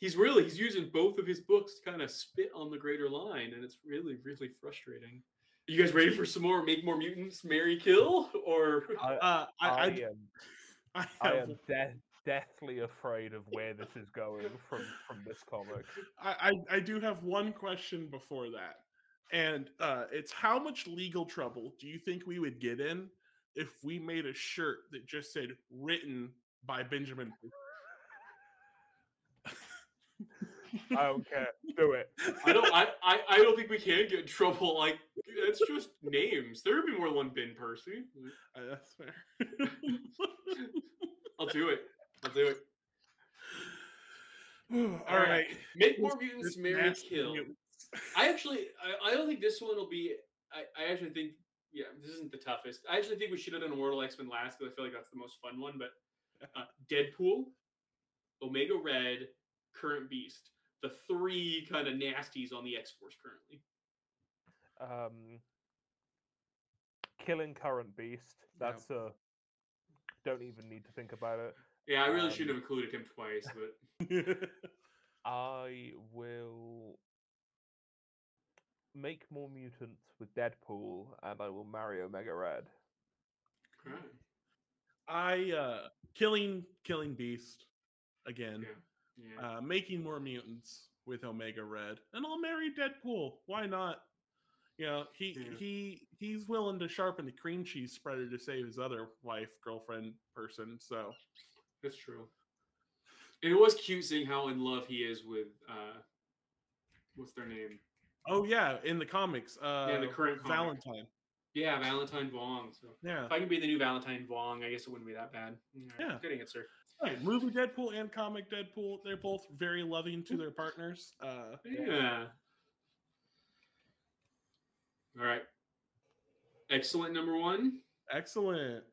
he's really, he's using both of his books to kind of spit on the greater line. And it's really, really frustrating. Are you guys ready for some more, make more mutants, marry, kill? Or I, uh, I, I, I am, I, I am death, deathly afraid of where this is going from, from this comic. I, I, I do have one question before that. And uh, it's how much legal trouble do you think we would get in if we made a shirt that just said written by Benjamin? I don't care. Do it. I don't. I, I. I don't think we can get in trouble. Like, it's just names. There would be more than one Ben Percy. Uh, that's fair. I'll do it. I'll do it. All, All right. right. Make more mutants, marry, kill. Mutants. I actually. I, I don't think this one will be. I, I actually think. Yeah, this isn't the toughest. I actually think we should have done Immortal X-Men last because I feel like that's the most fun one. But uh, Deadpool, Omega Red, current Beast. The three kind of nasties on the X-Force currently. Um, killing current Beast. That's yeah. a... Don't even need to think about it. Yeah, I really um, should have included him twice, but... I will... make more mutants with Deadpool, and I will marry Omega Red. Okay. I uh, killing killing Beast again. Yeah. Yeah. Uh, making more mutants with Omega Red, and I'll marry Deadpool. Why not? You know, he yeah. he he's willing to sharpen the cream cheese spreader to save his other wife, girlfriend, person. So that's true. And it was cute seeing how in love he is with uh, what's their name? Oh yeah, in the comics. Uh, yeah, the current comic. Valentine. Yeah, Valentine Vong. So yeah. If I can be the new Valentine Vong, I guess it wouldn't be that bad. Right. Yeah, good answer. Right. Movie Deadpool and comic Deadpool—they're both very loving to their partners. Uh, yeah. yeah. All right. Excellent. Number one. Excellent.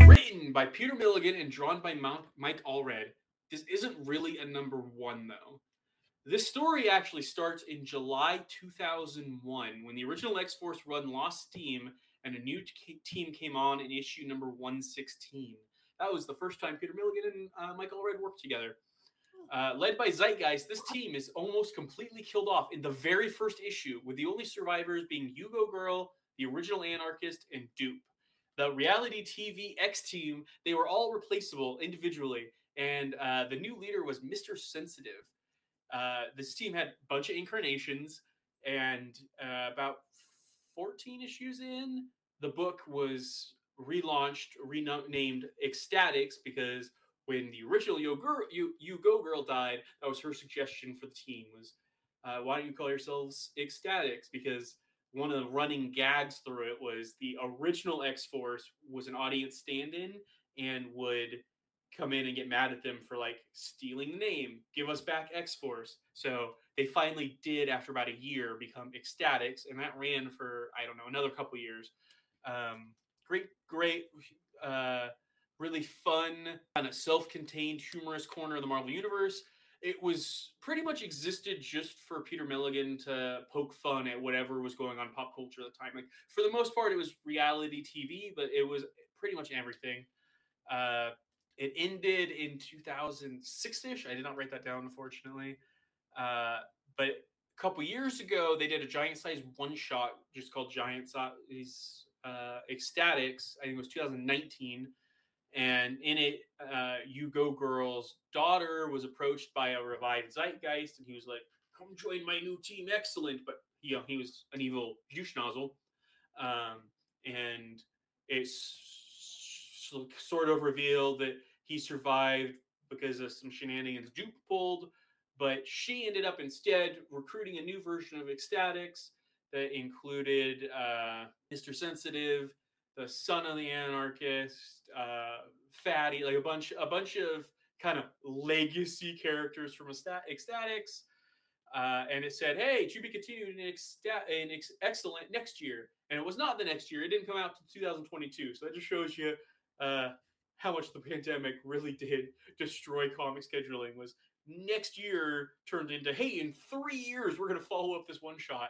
Written by Peter Milligan and drawn by Mike Allred. This isn't really a number one, though. This story actually starts in July two thousand one when the original X-Force run lost steam and a new t- team came on in issue number one sixteen. That was the first time Peter Milligan and uh, Mike Allred worked together. Uh, led by Zeitgeist, this team is almost completely killed off in the very first issue, with the only survivors being Hugo Girl, the original Anarchist, and Dupe. The reality T V X-Team, they were all replaceable individually, and uh, the new leader was Mister Sensitive. Uh, this team had a bunch of incarnations, and uh, about fourteen issues in, the book was relaunched, renamed X-Statix, because when the original Yo Girl, you, you Go Girl died, that was her suggestion for the team, was, uh, why don't you call yourselves X-Statix? Because one of the running gags through it was the original X-Force was an audience stand-in and would come in and get mad at them for, like, stealing the name. Give us back X-Force. So they finally did, after about a year, become X-Statix, and that ran for, I don't know, another couple years. Um, great, great, uh, really fun, kind of self-contained, humorous corner of the Marvel Universe. It was pretty much existed just for Peter Milligan to poke fun at whatever was going on in pop culture at the time. Like, for the most part, it was reality T V, but it was pretty much everything. Uh, It ended in two thousand six-ish. I did not write that down, unfortunately. Uh, but a couple years ago, they did a giant-sized one-shot just called Giant Size uh, X-Statix. I think it was two thousand nineteen. And in it, uh, You Go Girl's daughter was approached by a revived Zeitgeist, and he was like, come join my new team, Excellent. But, you know, he was an evil douche nozzle. Um, and it's... sort of revealed that he survived because of some shenanigans Duke pulled, but she ended up instead recruiting a new version of X-Statix that included uh, Mister Sensitive, the son of the Anarchist, uh, Fatty, like a bunch, a bunch of kind of legacy characters from X-Statix. Uh, and it said, hey, to be continued in, X-Stat- in X- Excellent next year. And it was not the next year. It didn't come out until two thousand twenty-two. So that just shows you Uh, how much the pandemic really did destroy comic scheduling. Was next year turned into, hey, in three years, we're going to follow up this one shot.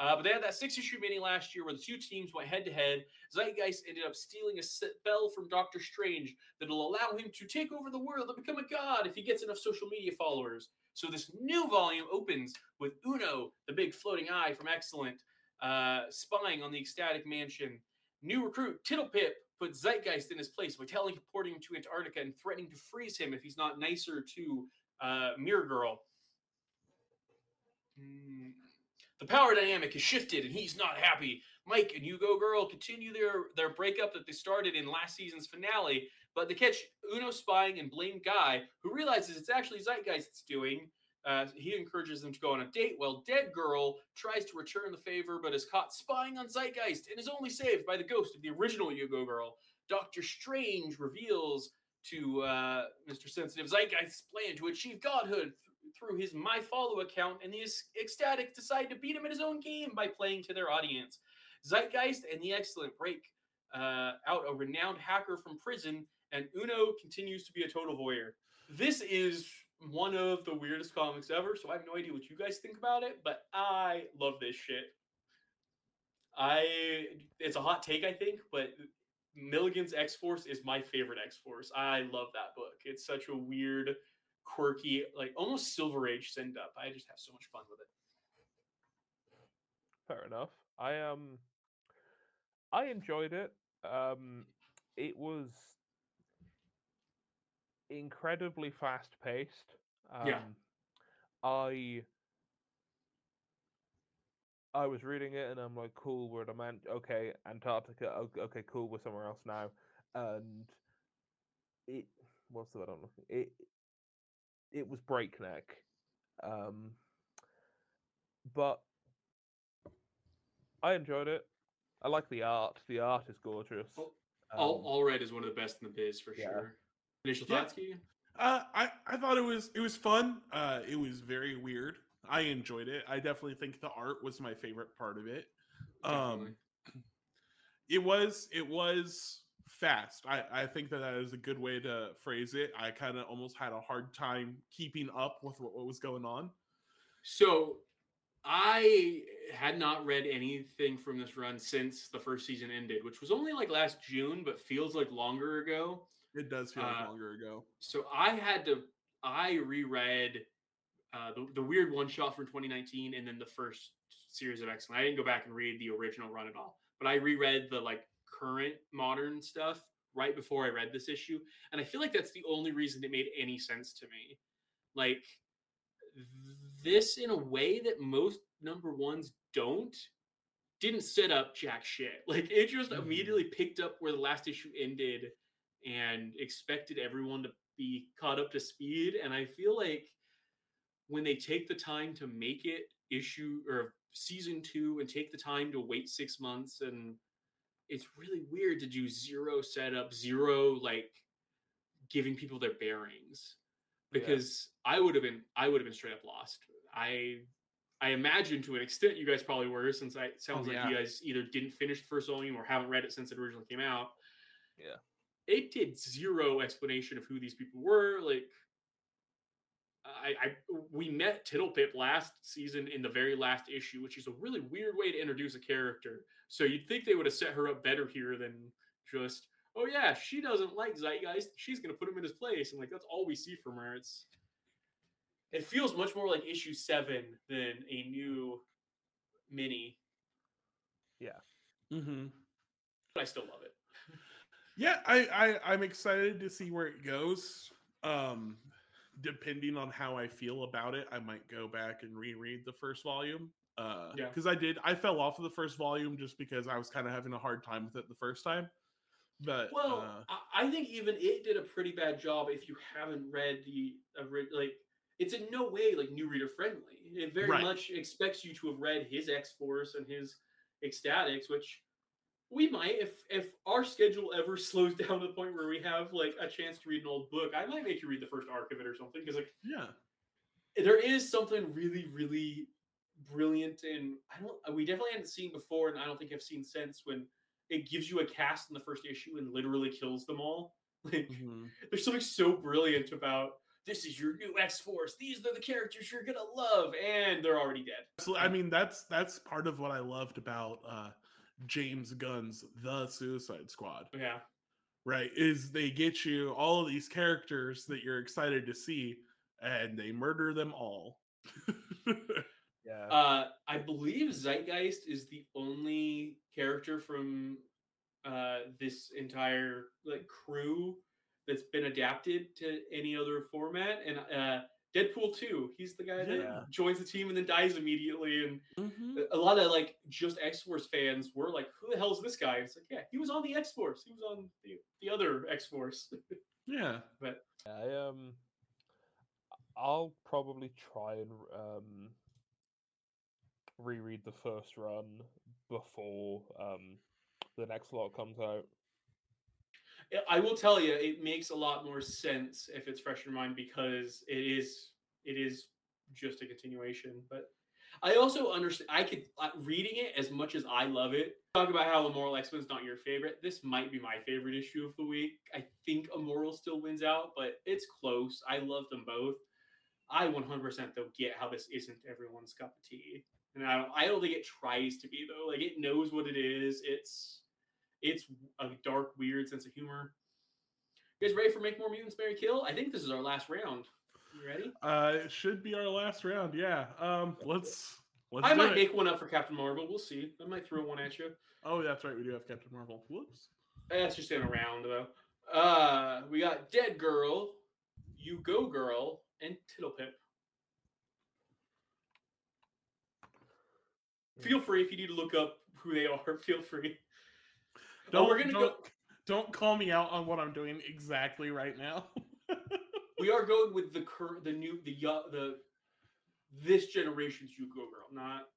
Uh, but they had that six-issue meeting last year where the two teams went head-to-head. Zeitgeist ended up stealing a spell from Doctor Strange that'll allow him to take over the world and become a god if he gets enough social media followers. So this new volume opens with Uno, the big floating eye from X-Cellent, uh, spying on the X-Statix mansion. New recruit Tittlepip puts Zeitgeist in his place by teleporting him to Antarctica and threatening to freeze him if he's not nicer to uh, Mirror Girl. Mm. The power dynamic has shifted, and he's not happy. Mike and Hugo Girl continue their, their breakup that they started in last season's finale, but they catch Uno spying and blame Guy, who realizes it's actually Zeitgeist that's doing. Uh, he encourages them to go on a date, while Dead Girl tries to return the favor, but is caught spying on Zeitgeist and is only saved by the ghost of the original Hugo Girl. Doctor Strange reveals to uh, Mister Sensitive Zeitgeist's plan to achieve godhood through his My Follow account, and the X-Statix decide to beat him in his own game by playing to their audience. Zeitgeist and the X-Cellent break uh, out a renowned hacker from prison, and Uno continues to be a total voyeur. This is one of the weirdest comics ever, so I have no idea what you guys think about it, but I love this shit. I It's a hot take, I think, but Milligan's X-Force is my favorite X-Force. I love that book. It's such a weird, quirky, like almost Silver Age send up. I just have so much fun with it. Fair enough. I um I enjoyed it. Um it was incredibly fast paced. Um yeah. I I was reading it and I'm like, cool, we're at a man okay, Antarctica, okay, cool, we're somewhere else now. And it what's the word I'm looking it It was breakneck, um, but I enjoyed it. I like the art. The art is gorgeous. Well, um, all, all red is one of the best in the biz for yeah. sure. Initial thoughts, yeah. Keegan? Uh, I I thought it was it was fun. Uh, it was very weird. I enjoyed it. I definitely think the art was my favorite part of it. Um, it was it was. Fast. I, I think that that is a good way to phrase it. I kind of almost had a hard time keeping up with what, what was going on. So I had not read anything from this run since the first season ended, which was only like last June, but feels like longer ago. It does feel uh, like longer ago. So I had to, I reread uh, the, the weird one shot from twenty nineteen and then the first series of X-Men. I didn't go back and read the original run at all, but I reread the like current modern stuff right before I read this issue, and I feel like that's the only reason it made any sense to me. Like this, in a way that most number ones don't, didn't set up jack shit. Like it just mm-hmm. immediately picked up where the last issue ended and expected everyone to be caught up to speed. And I feel like when they take the time to make it issue or season two and take the time to wait six months and it's really weird to do zero setup, zero like giving people their bearings, because yeah. I would have been I would have been straight up lost. I I imagine to an extent you guys probably were, since I, it sounds oh, yeah. like you guys either didn't finish the first volume or haven't read it since it originally came out. Yeah, it did zero explanation of who these people were. Like I, I we met Tittlepip last season in the very last issue, which is a really weird way to introduce a character. So you'd think they would have set her up better here than just, oh yeah, she doesn't like Zeitgeist, she's going to put him in his place. And like, that's all we see from her. It's, it feels much more like issue seven than a new mini. Yeah. Mm-hmm. But I still love it. Yeah. I, I, I'm excited to see where it goes. Um, Depending on how I feel about it, I might go back and reread the first volume. Uh, yeah. Because I did, I fell off of the first volume just because I was kind of having a hard time with it the first time. But well, uh, I think even it did a pretty bad job. If you haven't read the, like, it's in no way like new reader friendly. It very right. much expects you to have read his X-Force and his X-Statix, which we might, if if our schedule ever slows down to the point where we have like a chance to read an old book, I might make you read the first arc of it or something. Because like, yeah, there is something really, really brilliant, and I don't. We definitely hadn't seen before, and I don't think I've seen since, when it gives you a cast in the first issue and literally kills them all. Like, mm-hmm. there's something so brilliant about this is your new X-Force. These are the characters you're going to love. And they're already dead. So, I mean, that's that's part of what I loved about uh, James Gunn's The Suicide Squad. Yeah. Right, is they get you all of these characters that you're excited to see, and they murder them all. Yeah, uh, I believe Zeitgeist is the only character from uh, this entire like crew that's been adapted to any other format. And uh, Deadpool two, he's the guy that yeah. joins the team and then dies immediately. And mm-hmm. a lot of like just X-Force fans were like, "Who the hell is this guy?" And it's like, yeah, he was on the X-Force. He was on the, the other X-Force. Yeah, but I um. I'll probably try and um, reread the first run before um, the next lot comes out. I will tell you, it makes a lot more sense if it's fresh in your mind because it is it is just a continuation. But I also understand. I could uh, reading it as much as I love it. Talk about how Immoral X-Men is not your favorite. This might be my favorite issue of the week. I think Immoral still wins out, but it's close. I love them both. I one hundred percent though get how this isn't everyone's cup of tea, and I don't, I don't think it tries to be though. Like it knows what it is. It's it's a dark, weird sense of humor. You guys ready for Make More Mutants, Marry Kill? I think this is our last round. You ready? Uh, it should be our last round. Yeah. Um, let's. let's I do might it. make one up for Captain Marvel. We'll see. I might throw one at you. Oh, that's right. We do have Captain Marvel. Whoops. That's just in a round though. Uh, we got Dead Girl, You Go Girl, and Tittlepip. Feel free if you need to look up who they are. Feel free. Don't, oh, we're gonna don't, go... don't call me out on what I'm doing exactly right now. We are going with the cur- the new the the this generation's You Go Girl, not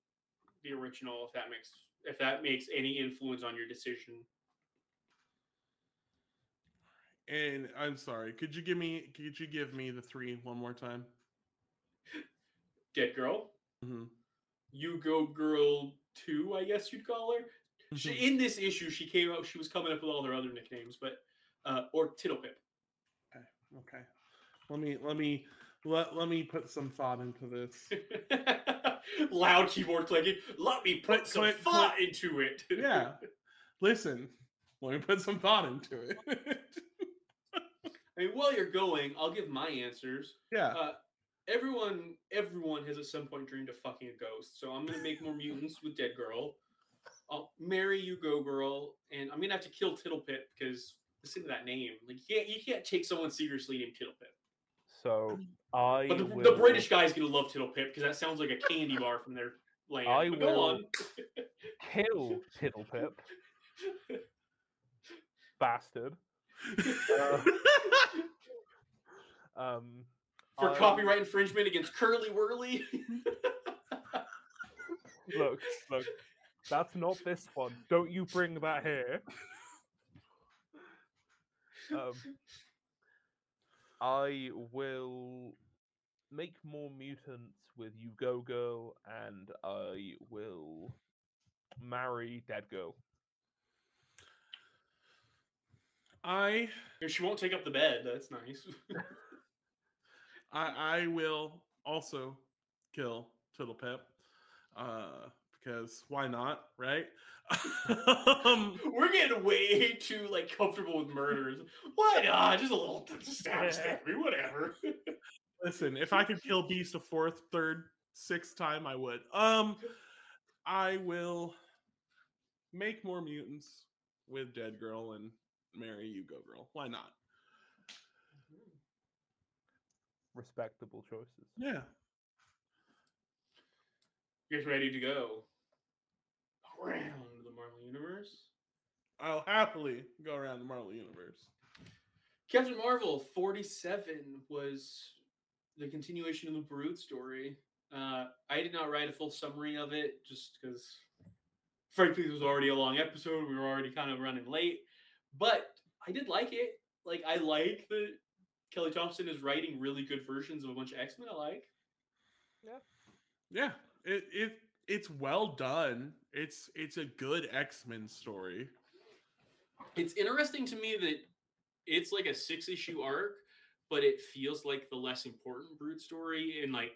the original. If that makes if that makes any influence on your decision. And I'm sorry. Could you give me? Could you give me the three one more time? Dead Girl, mm-hmm. You Go Girl two, I guess you'd call her. Mm-hmm. She, in this issue, she came out. She was coming up with all her other nicknames, but uh, or Tittlepip. Okay. Okay. Let me let me let let me put some thought into this. Loud keyboard clicking. Let me put click, some click, thought click. into it. Yeah. Listen. Let me put some thought into it. I mean, while you're going, I'll give my answers. Yeah. Uh, everyone, everyone has at some point dreamed of fucking a ghost. So I'm gonna make more mutants with Dead Girl. I'll marry You Go Girl, and I'm gonna have to kill Tittlepip because listen to that name. Like you can't, you can't take someone seriously named Tittlepip. So I. But the, will... the British guy's gonna love Tittlepip because that sounds like a candy bar from their land. I but will go on. Kill Tittlepip. Bastard. Uh, um, for I, copyright infringement against Curly Whirly. look, look, that's not this one. Don't you bring that here. Um, I will make more mutants with You Go Girl, and I will marry Dead Girl. I she won't take up the bed. That's nice. I I will also kill Tittlepip uh, because why not, right? um, We're getting way too like comfortable with murders. Why not? Just a little stab, stab me, whatever. Listen, if I could kill Beast a fourth, third, sixth time, I would. Um, I will make more mutants with Dead Girl and marry You Go Girl. Why not? Respectable choices. Yeah. You guys ready to go around the Marvel Universe? I'll happily go around the Marvel Universe. Captain Marvel forty-seven was the continuation of the Brood story. Uh, I did not write a full summary of it just because, frankly, it was already a long episode. We were already kind of running late. But I did like it. Like, I like that Kelly Thompson is writing really good versions of a bunch of X-Men I like. Yeah. Yeah. It it it's well done. It's it's a good X-Men story. It's interesting to me that it's like a six-issue arc, but it feels like the less important Brood story in like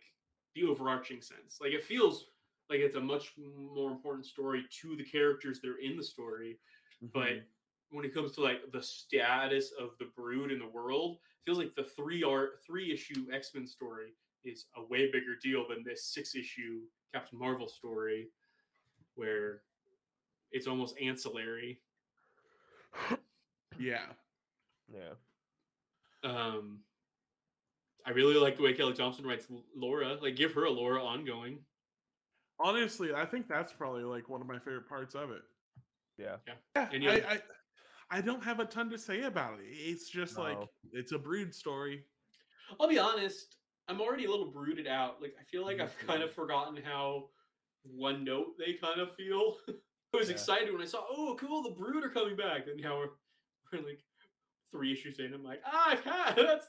the overarching sense. Like it feels like it's a much more important story to the characters that are in the story. Mm-hmm. But when it comes to like the status of the Brood in the world, it feels like the three art, three issue X-Men story is a way bigger deal than this six issue Captain Marvel story where it's almost ancillary. Yeah. Yeah. Um, I really like the way Kelly Thompson writes Laura. Like, give her a Laura ongoing. Honestly, I think that's probably like one of my favorite parts of it. Yeah. Yeah. yeah I, I I don't have a ton to say about it. It's just no. like, it's a Brood story. I'll be honest. I'm already a little brooded out. Like, I feel like I've kind of forgotten how one note they kind of feel. I was yeah. excited when I saw, oh, cool, the Brood are coming back. And now we're, we're like three issues in. I'm like, ah, I've had that's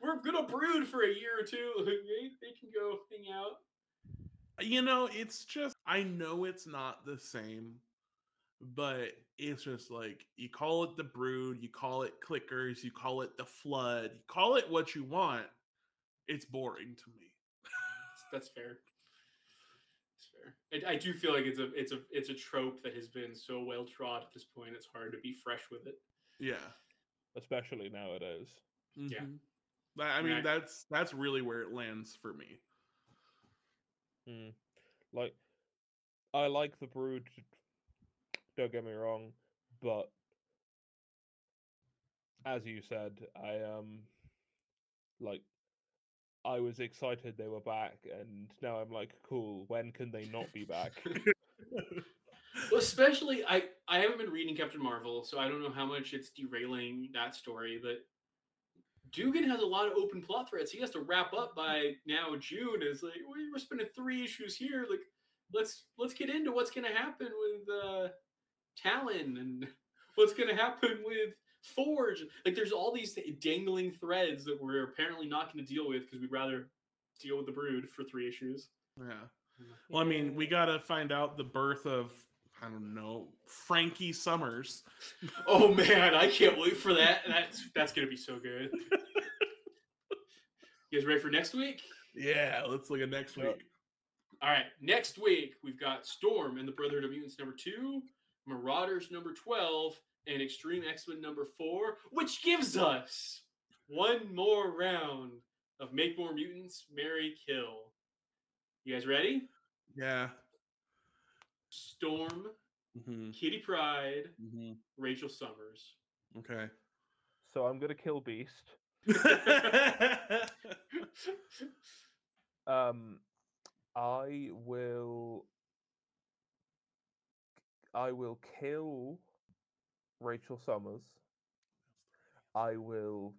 we're gonna Brood for a year or two. They can go hang out. You know, it's just I know it's not the same, but it's just like you call it the Brood, you call it clickers, you call it the flood, you call it what you want. It's boring to me. That's fair. It's fair. I, I do feel like it's a it's a it's a trope that has been so well trod at this point. It's hard to be fresh with it. Yeah, especially nowadays. Mm-hmm. Yeah, I mean I, that's that's really where it lands for me. Mm. Like, I like the Brood. Don't get me wrong, but as you said, I um like. I was excited they were back, and now I'm like, cool, when can they not be back? Well, especially, I, I haven't been reading Captain Marvel, so I don't know how much it's derailing that story, but Dugan has a lot of open plot threads. He has to wrap up by now June. It's like, we're spending three issues here. Like, let's let's get into what's going to happen with uh, Talon and what's going to happen with Forge. Like, there's all these dangling threads that we're apparently not going to deal with because we'd rather deal with the Brood for three issues. Yeah. Well, I mean, we got to find out the birth of, I don't know, Frankie Summers. Oh, man, I can't wait for that. That's, that's going to be so good. You guys ready for next week? Yeah, let's look at next week. All right, next week we've got Storm and the Brotherhood of Mutants number two, Marauders number twelve, and Extreme X-Men number four, which gives us one more round of Make More Mutants, Marry, Kill. You guys ready? Yeah. Storm, mm-hmm. Kitty Pryde, mm-hmm. Rachel Summers. Okay. So I'm going to kill Beast. um, I will... I will kill... Rachel Summers. I will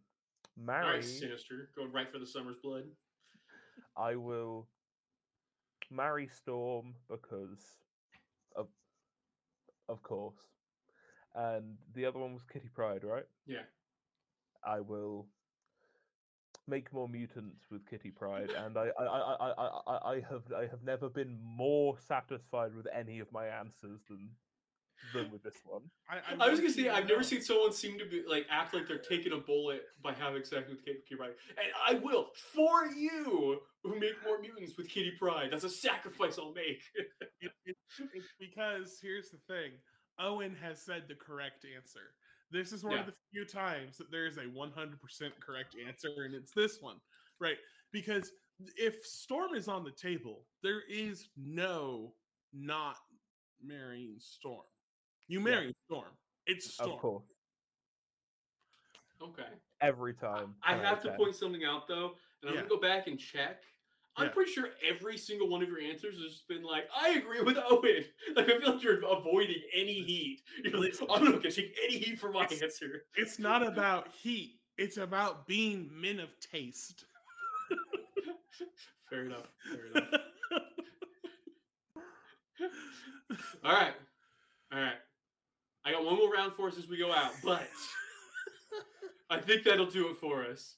marry. Nice, Sinister. Going right for the Summers blood. I will marry Storm because of of course. And the other one was Kitty Pryde, right? Yeah. I will make more mutants with Kitty Pryde, and I I, I, I, I, I have I have never been more satisfied with any of my answers than than with this one. I, I was gonna say I've never seen someone seem to be like act like they're taking a bullet by having sex with Kitty Pryde. And I will for you who make more mutants with Kitty Pryde. That's a sacrifice I'll make. it, it, it's because here's the thing: Owen has said the correct answer. This is one yeah. of the few times that there is a one hundred percent correct answer, and it's this one, right? Because if Storm is on the table, there is no not marrying Storm. You marry yeah. Storm. It's Storm. Of course. Okay. Every time. I, I have to point something out, though, and I'm yeah. going to go back and check. I'm yeah. pretty sure every single one of your answers has been like, I agree with Owen. Like, I feel like you're avoiding any heat. You're like, I'm not going to take any heat for my it's, answer. It's not about heat. It's about being men of taste. Fair enough. Fair enough. All right. All right. I got one more round for us as we go out, but I think that'll do it for us.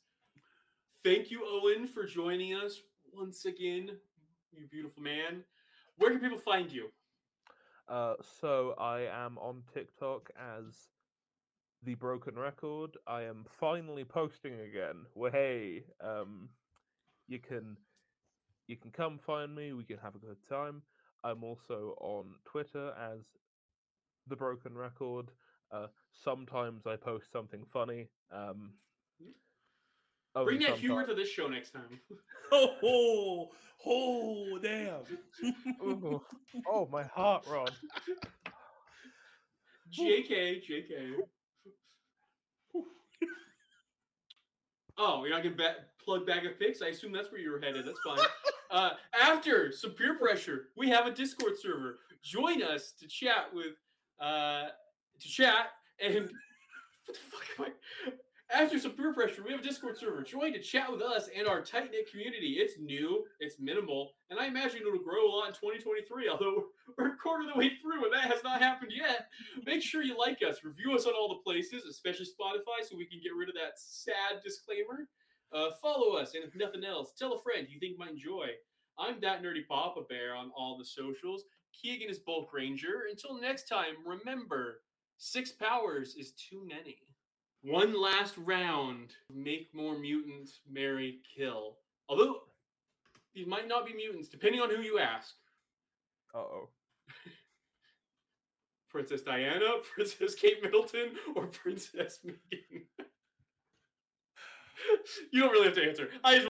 Thank you, Owen, for joining us once again, you beautiful man. Where can people find you? Uh, so I am on TikTok as The Broken Record. I am finally posting again. Well, hey, um, you can you can come find me. We can have a good time. I'm also on Twitter as The Broken Record. Uh, sometimes I post something funny. Um, Bring that sometime. humor to this show next time. oh, oh, oh, damn. Ooh, oh, my heart, Rod. J K, J K. Oh, you're not going to plug Bag of Picks? I assume that's where you were headed. That's fine. Uh, after some peer pressure, we have a Discord server. Join us to chat with, uh, to chat and, what the fuck am I? After some peer pressure, we have a Discord server. Join to chat with us and our tight-knit community. It's new, it's minimal, and I imagine it'll grow a lot in twenty twenty-three, although we're a quarter of the way through and that has not happened yet. Make sure you like us. Review us on all the places, especially Spotify, so we can get rid of that sad disclaimer. Uh, follow us, and if nothing else, tell a friend you think might enjoy. I'm that nerdy Papa Bear on all the socials. Keegan is Bulk Ranger. Until next time, remember, six powers is too many. One last round. Make more mutants, marry, kill. Although, these might not be mutants, depending on who you ask. Uh-oh. Princess Diana, Princess Kate Middleton, or Princess Megan? You don't really have to answer. I just